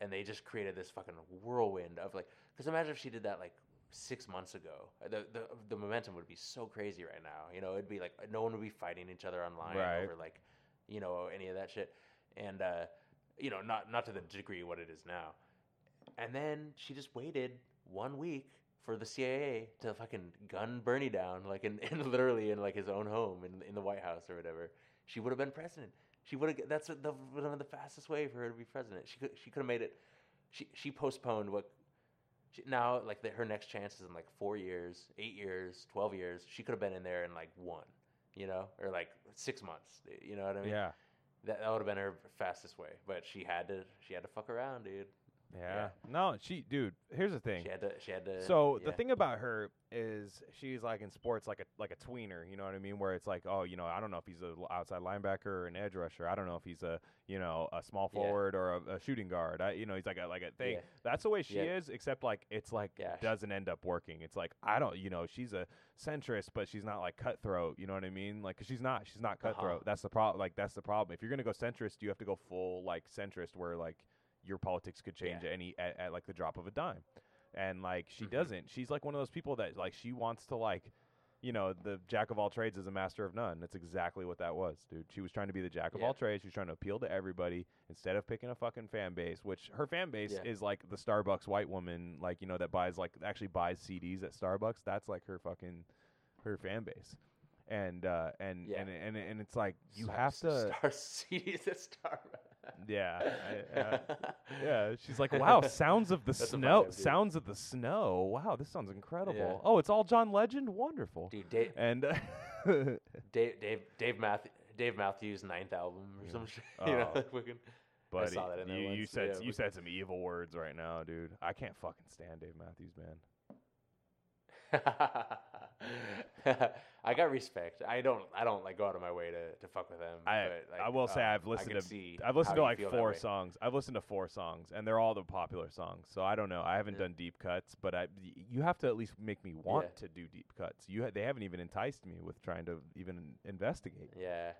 And they just created this fucking whirlwind of, like... Because imagine if she did that, like... Six months ago, the, the the momentum would be so crazy right now. You know, it'd be like no one would be fighting each other online right. over like, you know, any of that shit, and uh, you know, not not to the degree what it is now. And then she just waited one week for the C I A to fucking gun Bernie down, like in, in literally in like his own home in in the White House or whatever. She would have been president. She would have. That's the one of the fastest way for her to be president. She could she could have made it. She she postponed what. Now, like, the, her next chance is in, like, four years, eight years, twelve years. She could have been in there in, like, one, you know? Or, like, six months, you know what I mean? Yeah. That, that would have been her fastest way. But she had to she had to fuck around, dude. Yeah. yeah. No, she, dude, here's the thing. She had to, she had to, so yeah. the thing about her is she's like in sports, like a, like a tweener, you know what I mean? Where it's like, oh, you know, I don't know if he's an outside linebacker or an edge rusher. I don't know if he's a, you know, a small forward yeah. or a, a shooting guard. I, you know, he's like a, like a thing. Yeah. That's the way she yeah. is, except like, it's like, Gosh. doesn't end up working. It's like, I don't, you know, she's a centrist, but she's not like cutthroat. You know what I mean? Like, cause she's not, she's not cutthroat. Uh-huh. That's the problem. Like, that's the problem. If you're going to go centrist, you have to go full like centrist where like, your politics could change yeah. at any at, at like the drop of a dime. And like she mm-hmm. doesn't. She's like one of those people that like she wants to like, you know, the jack of all trades is a master of none. That's exactly what that was, dude. She was trying to be the jack of yeah. all trades. She was trying to appeal to everybody instead of picking a fucking fan base, which her fan base yeah. is like the Starbucks white woman, like, you know, that buys like actually buys C Ds at Starbucks. That's like her fucking her fan base. And uh and yeah. and, and and it's like you Star, have to Star C Ds at Starbucks. Yeah, I, uh, yeah. She's like, wow, sounds of the snow, sounds of the snow. Wow, this sounds incredible. Yeah. Oh, it's all John Legend. Wonderful, dude. Dave, and uh, Dave, Dave, Dave, Math, Dave Matthews' ninth album or yeah. some shit. Oh, you know, like we can. Buddy, I saw that in there you, once, you said yeah, you said some evil words right now, dude. I can't fucking stand Dave Matthews, man. I got respect. I don't. I don't like go out of my way to, to fuck with them. I, but, like, I will um, say I've listened to. I've listened to like four songs. I've listened to four songs, and they're all the popular songs. So I don't know. I haven't yeah. done deep cuts, but I. You have to at least make me want yeah. to do deep cuts. You. Ha- they haven't even enticed me with trying to even investigate. Yeah.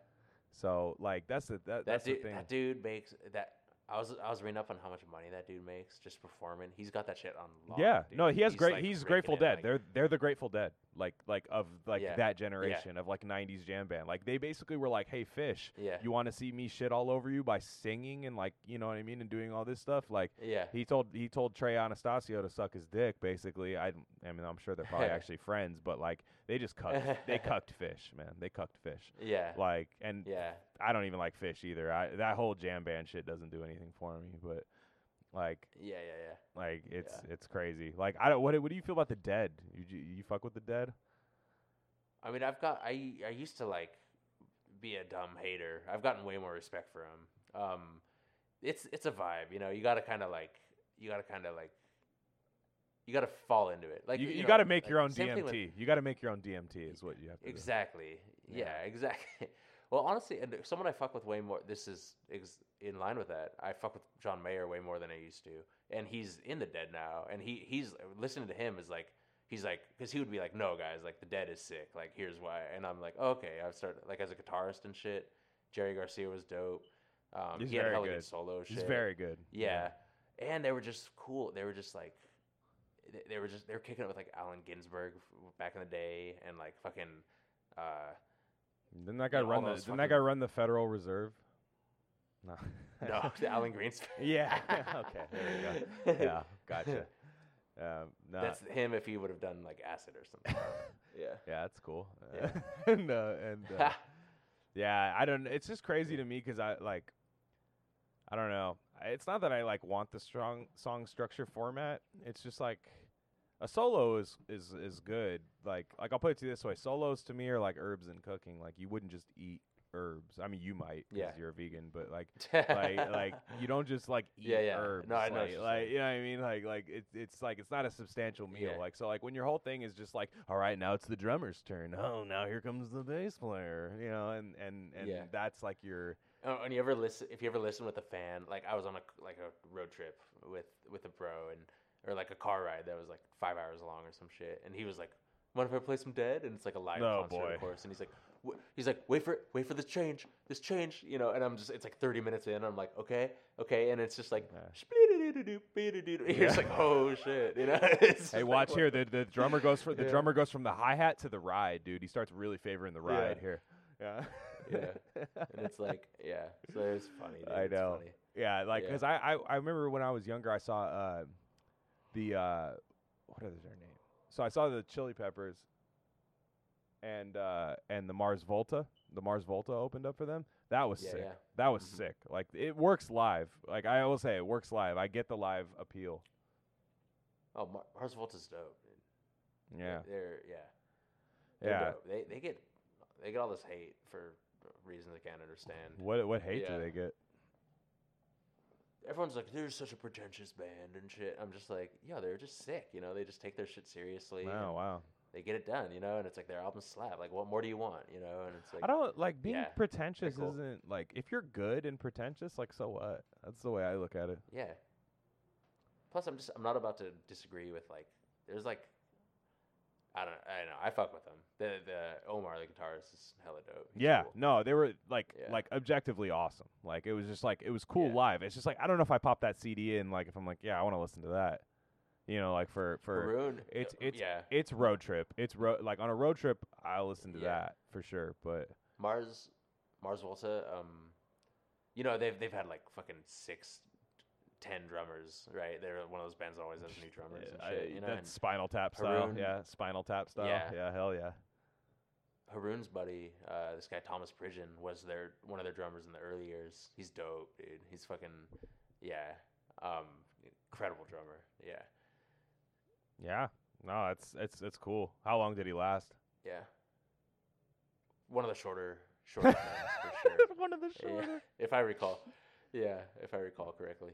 So like that's the that, that that's dude, the thing. That dude makes that. I was I was reading up on how much money that dude makes just performing. He's got that shit on lock. Yeah, dude. no, he has he's great. Like he's Grateful Dead. Like, they're they're the Grateful Dead, like like of like yeah. that generation yeah. of like nineties jam band. Like they basically were like, hey, Phish, yeah. you want to see me shit all over you by singing and like you know what I mean and doing all this stuff. Like yeah. he told he told Trey Anastasio to suck his dick. Basically, I I mean I'm sure they're probably actually friends, but like they just cucked they cucked Phish, man. They cucked Phish. Yeah. Like and yeah. I don't even like Phish either. I that whole jam band shit doesn't do anything for me, but like yeah yeah yeah like it's yeah. it's crazy. Like I don't what what do you feel about the Dead? You you fuck with the Dead? I mean I've got I I used to like be a dumb hater. I've gotten way more respect for him. um it's it's a vibe, you know. You gotta kind of like you gotta kind of like you gotta fall into it. Like you, you, you know, gotta make like, your own D M T. You gotta make your own D M T is what you have to exactly. do. Yeah, yeah, exactly yeah exactly Well, honestly, and someone I fuck with way more. This is ex- in line with that. I fuck with John Mayer way more than I used to, and he's in the Dead now. And he he's listening to him is like he's like because he would be like, no guys, like the Dead is sick. Like here's why. And I'm like, oh, okay, I've started like as a guitarist and shit. Jerry Garcia was dope. Um, he's he had very a hell of good solo shit. He's very good. Yeah. yeah, and they were just cool. They were just like they, they were just they were kicking it with like Allen Ginsberg back in the day and like fucking. Uh, Didn't that guy yeah, run the Didn't that guy run the Federal Reserve? No, no, Alan Greenspan. Yeah. Okay. There you go. Yeah. Gotcha. Um, nah. That's him if he would have done like acid or something. yeah. Yeah, that's cool. Yeah. Uh, and uh, and uh, yeah, I don't. It's just crazy to me because I like. I don't know. It's not that I like want the strong song structure format. It's just like. A solo is, is, is good. Like like I'll put it to you this way: solos to me are like herbs and cooking. Like you wouldn't just eat herbs. I mean, you might because yeah. you're a vegan, but like like like you don't just like eat yeah, yeah. herbs. No, I know. Like, like you know what I mean? Like like it's it's like it's not a substantial meal. Yeah. Like so like when your whole thing is just like, all right, now it's the drummer's turn. Oh, now here comes the bass player. You know, and and and yeah. that's like your. Oh, and you ever listen? If you ever listen with a fan, like I was on a like a road trip with with a bro and. Or like a car ride that was like five hours long or some shit, and he was like, "Mind if I play some Dead?" And it's like a live oh concert, boy. Of course. And he's like, w- "He's like, wait for, wait for this change, this change, you know." And I'm just, it's like thirty minutes in, and I'm like, "Okay, okay," and it's just like, yeah. You're just like, "Oh shit," you know. Hey, watch like, here. The the drummer goes for the yeah. drummer goes from the hi hat to the ride, dude. He starts really favoring the ride yeah. here. Yeah, yeah. And it's like, yeah. So it's funny. Dude. I know. It's funny. Yeah, like because yeah. I, I I remember when I was younger, I saw. Uh, The, uh, what is their name? So I saw the Chili Peppers and uh, and the Mars Volta. The Mars Volta opened up for them. That was yeah, sick. Yeah. That was mm-hmm. sick. Like, it works live. Like, I always say, it works live. I get the live appeal. Oh, Mar- Mars Volta's dope. Dude. Yeah. They're, they're yeah. They're yeah. Dope. They they get they get all this hate for reasons I can't understand. What what hate yeah. do they get? everyone's like, they're such a pretentious band and shit. I'm just like, yeah, they're just sick, you know? They just take their shit seriously. Wow, wow. They get it done, you know? And it's like, their albums slap. Like, what more do you want, you know? And it's like... I don't... Like, being yeah, pretentious cool. isn't... Like, if you're good and pretentious, like, so what? That's the way I look at it. Yeah. Plus, I'm just... I'm not about to disagree with, like... There's, like... I don't, I don't know. I fuck with them. The the Omar, the guitarist, is hella dope. He's yeah. Cool. No, they were like yeah. like objectively awesome. Like it was just like it was cool yeah. live. It's just like I don't know if I pop that C D in. Like if I'm like yeah, I want to listen to that. You know, like for for Maroon, it's it's yeah. it's road trip. It's road like on a road trip. I'll listen to yeah. that for sure. But Mars Mars Volta, um, you know they've they've had like fucking six. ten drummers, right? They're one of those bands that always has new drummers yeah, and shit. You know? That's and Spinal Tap Haroon, style. Yeah, Spinal Tap style. Yeah, yeah hell yeah. Haroon's buddy, uh, this guy Thomas Pridgeon, was their one of their drummers in the early years. He's dope, dude. He's fucking, yeah, um, incredible drummer. Yeah. Yeah. No, it's it's it's cool. How long did he last? Yeah. One of the shorter, shorter bands for sure. One of the shorter. Yeah, if I recall. Yeah, if I recall correctly.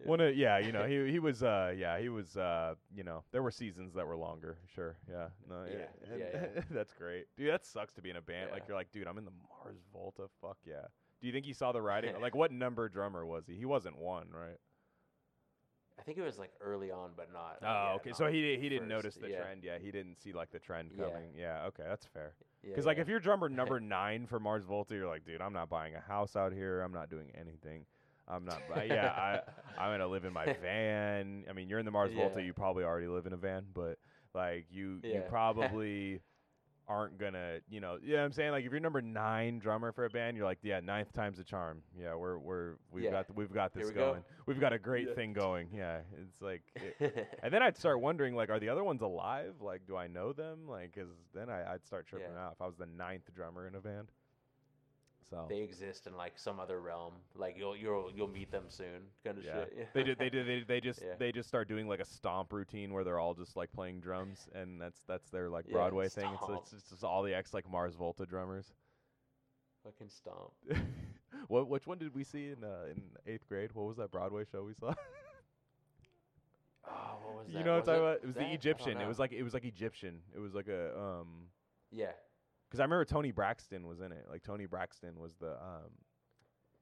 Yeah. One of, yeah, you know, he he was, uh, yeah, he was, uh, you know, there were seasons that were longer, sure, yeah, no, yeah, yeah, yeah, yeah. That's great, dude. That sucks to be in a band, yeah. like you're like, dude, I'm in the Mars Volta, fuck yeah. Do you think he saw the writing? Like, what number drummer was he? He wasn't one, right? I think it was like early on, but not. Oh, yeah, okay, not so he he didn't first. notice the yeah. trend, yeah, he didn't see like the trend coming, yeah, yeah okay, that's fair. Because yeah, like yeah. if you're drummer number nine for Mars Volta, you're like, dude, I'm not buying a house out here, I'm not doing anything. I'm not, yeah, I, I'm going to live in my van. I mean, you're in the Mars yeah. Volta, you probably already live in a van, but, like, you yeah. you probably aren't going to, you know, you know what I'm saying? Like, if you're number nine drummer for a band, you're like, yeah, ninth time's a charm. Yeah, we're, we're, we've yeah. got, we've got this we going. Go. We've got a great yeah. thing going. Yeah, it's like, it, and then I'd start wondering, like, are the other ones alive? Like, do I know them? Like, because then I, I'd start tripping yeah. out if I was the ninth drummer in a band. So. They exist in like some other realm. Like you'll you'll you'll meet them soon, kind of yeah. shit. Yeah. They did they did they, they just yeah. they just start doing like a stomp routine where they're all just like playing drums, and that's that's their like Broadway yeah, thing. So it's, it's just all the ex like Mars Volta drummers. Fucking stomp. What which one did we see in uh, in eighth grade? What was that Broadway show we saw? Oh, what was that? You know what I'm talking about? It was that? the Egyptian. It was like it was like Egyptian. It was like a um. Yeah. Because I remember Tony Braxton was in it. Like, Tony Braxton was the, um,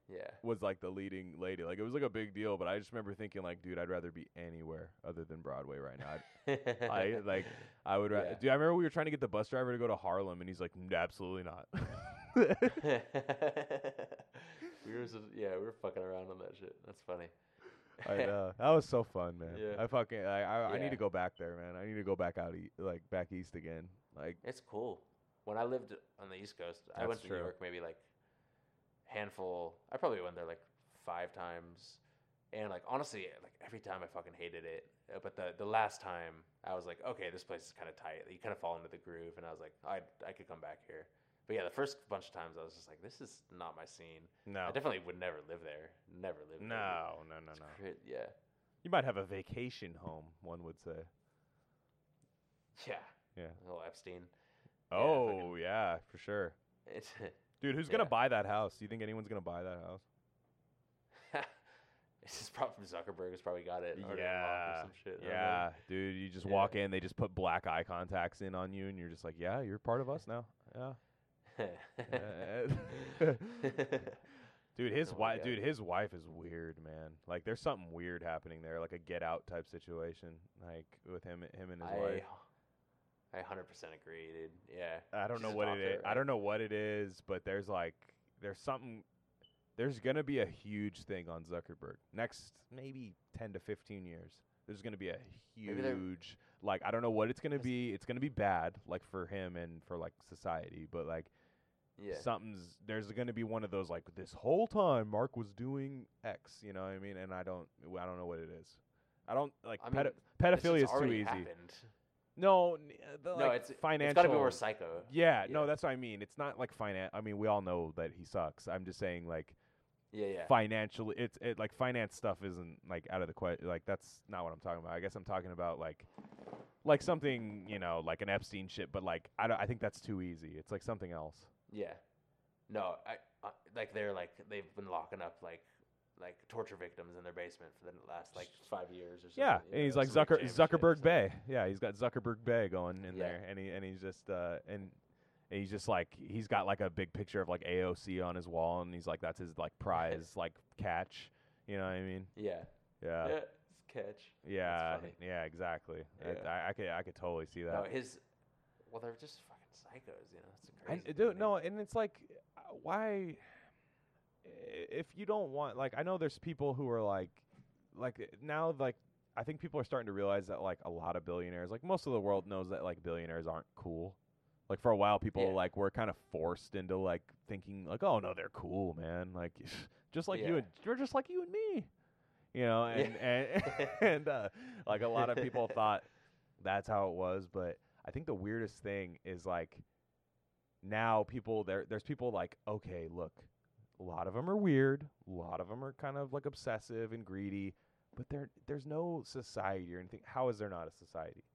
yeah, was like the leading lady. Like, it was like a big deal, but I just remember thinking, like, dude, I'd rather be anywhere other than Broadway right now. I, like, I would rather, yeah. dude, I remember we were trying to get the bus driver to go to Harlem, and he's like, absolutely not. we were, so, yeah, we were fucking around on that shit. That's funny. I know. That was so fun, man. Yeah. I fucking, I, I, yeah. I need to go back there, man. I need to go back out, e- like, back east again. Like, it's cool. When I lived on the East Coast, That's I went to true. New York maybe like handful. I probably went there like five times, and like honestly, like every time I fucking hated it. But the the last time I was like, okay, this place is kind of tight. You kind of fall into the groove, and I was like, I I could come back here. But yeah, the first bunch of times I was just like, this is not my scene. No, I definitely would never live there. Never live. No, there. no, no, it's no. Cr- yeah, you might have a vacation home. One would say. Yeah. Yeah. A little Epstein. Oh, yeah, yeah, for sure. It's, Dude, who's yeah. going to buy that house? Do you think anyone's going to buy that house? This is probably Zuckerberg has probably got it. Yeah. Or some shit. Yeah. Dude, you just yeah. walk in, they just put black eye contacts in on you, and you're just like, yeah, you're part of us now. Yeah. Dude, his oh, wife yeah. dude, his wife is weird, man. Like there's something weird happening there, like a Get Out type situation, like with him him and his I, wife. I one hundred percent agree, dude. Yeah. I don't She's know what it is. Right? I don't know what it is, but there's like there's something there's going to be a huge thing on Zuckerberg. Next maybe ten to fifteen years. There's going to be a huge like I don't know what it's going to be. It's going to be bad like for him and for like society, but like yeah. something's there's going to be one of those like this whole time Mark was doing X, you know what I mean? And I don't I don't know what it is. I don't like I mean, ped- pedophilia is too easy. Happened. No, the, no, like, it's financial. It's got to be more psycho. Yeah, yeah, no, that's what I mean. It's not like finance. I mean, we all know that he sucks. I'm just saying, like, yeah, yeah. Financially, it's it like finance stuff isn't like out of the question. Like that's not what I'm talking about. I guess I'm talking about like, like something you know, like an Epstein shit. But like, I don't. I think that's too easy. It's like something else. Yeah, no, I, I like they're like they've been locking up like like torture victims in their basement for the last like five years or something. Yeah, and know, he's like Zucker Zuckerberg Bay. So. Yeah, he's got Zuckerberg Bay going in yeah. there, and he and he's just uh, and. And he's just like, he's got like a big picture of like A O C on his wall, and he's like, that's his like prize, like catch. You know what I mean? Yeah. Yeah. yeah it's catch. Yeah. Yeah, exactly. Yeah. I, I, I, could, I could totally see that. No, his, well, they're just fucking psychos, you know? It's crazy. And, dude, no, and it's like, why, if you don't want, like, I know there's people who are like, like, now, like, I think people are starting to realize that, like, a lot of billionaires, like, most of the world knows that, like, billionaires aren't cool. Like, for a while, people, yeah. like, were kind of forced into, like, thinking, like, oh, no, they're cool, man. Like, just like yeah. you and, you're just like you and me, you know? And, yeah. and, and uh, like, a lot of people thought that's how it was. But I think the weirdest thing is, like, now people, there, there's people like, okay, look, a lot of them are weird. A lot of them are kind of, like, obsessive and greedy. But there, there's no society or anything. How is there not a society?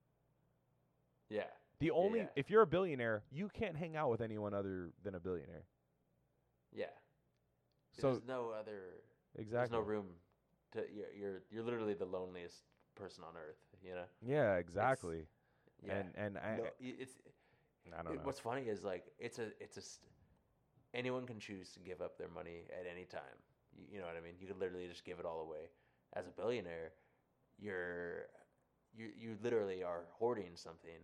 Yeah. The only yeah. if you're a billionaire, you can't hang out with anyone other than a billionaire. Yeah. So there's no other. Exactly. There's no room to you're you're, you're literally the loneliest person on earth. You know. Yeah. Exactly. It's, yeah. And and I. No, it's. I don't it, know. What's funny is like it's a it's a. St- anyone can choose to give up their money at any time. You, you know what I mean? You could literally just give it all away. As a billionaire, you're you you literally are hoarding something.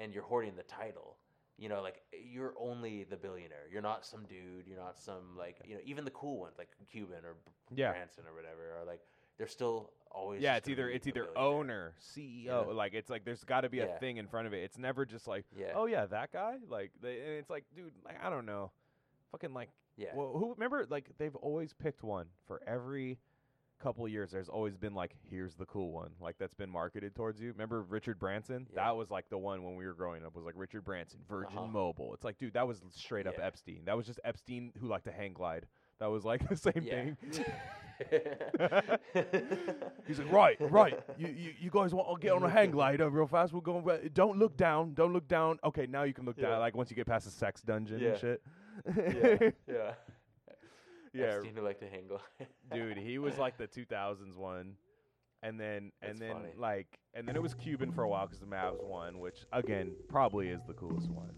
And you're hoarding the title, you know, like you're only the billionaire. You're not some dude. You're not some like, you know, even the cool ones like Cuban or yeah. Branson or whatever are like, they're still always. Yeah, it's either it's either owner, C E O, yeah. like it's like there's got to be a yeah. thing in front of it. It's never just like, yeah. oh yeah, that guy. Like they, and it's like, dude, like I don't know, fucking like, yeah. Well, who remember like they've always picked one for every. Couple of years there's always been like here's the cool one like that's been marketed towards you. Remember Richard Branson? Yeah. That was like the one when we were growing up was like Richard Branson, Virgin uh-huh. Mobile. It's like dude, that was straight yeah. up Epstein. That was just Epstein who liked to hang glide. That was like the same yeah. thing. He's like right, right. You you, you guys want to get on a hang glide over real fast? We're going. Don't look down. Don't look down. Okay, now you can look yeah. down. Like once you get past the sex dungeon yeah. and shit. yeah. Yeah. Yeah, Epstein who liked to hang glide. Dude, he was like the two thousands one, and then and That's then funny. like and then it was Cuban for a while because the Mavs won, which again probably is the coolest one.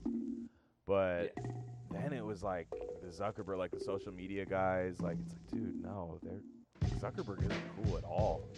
But yeah. then it was like the Zuckerberg, like the social media guys, like it's like, dude, no, they're Zuckerberg isn't cool at all.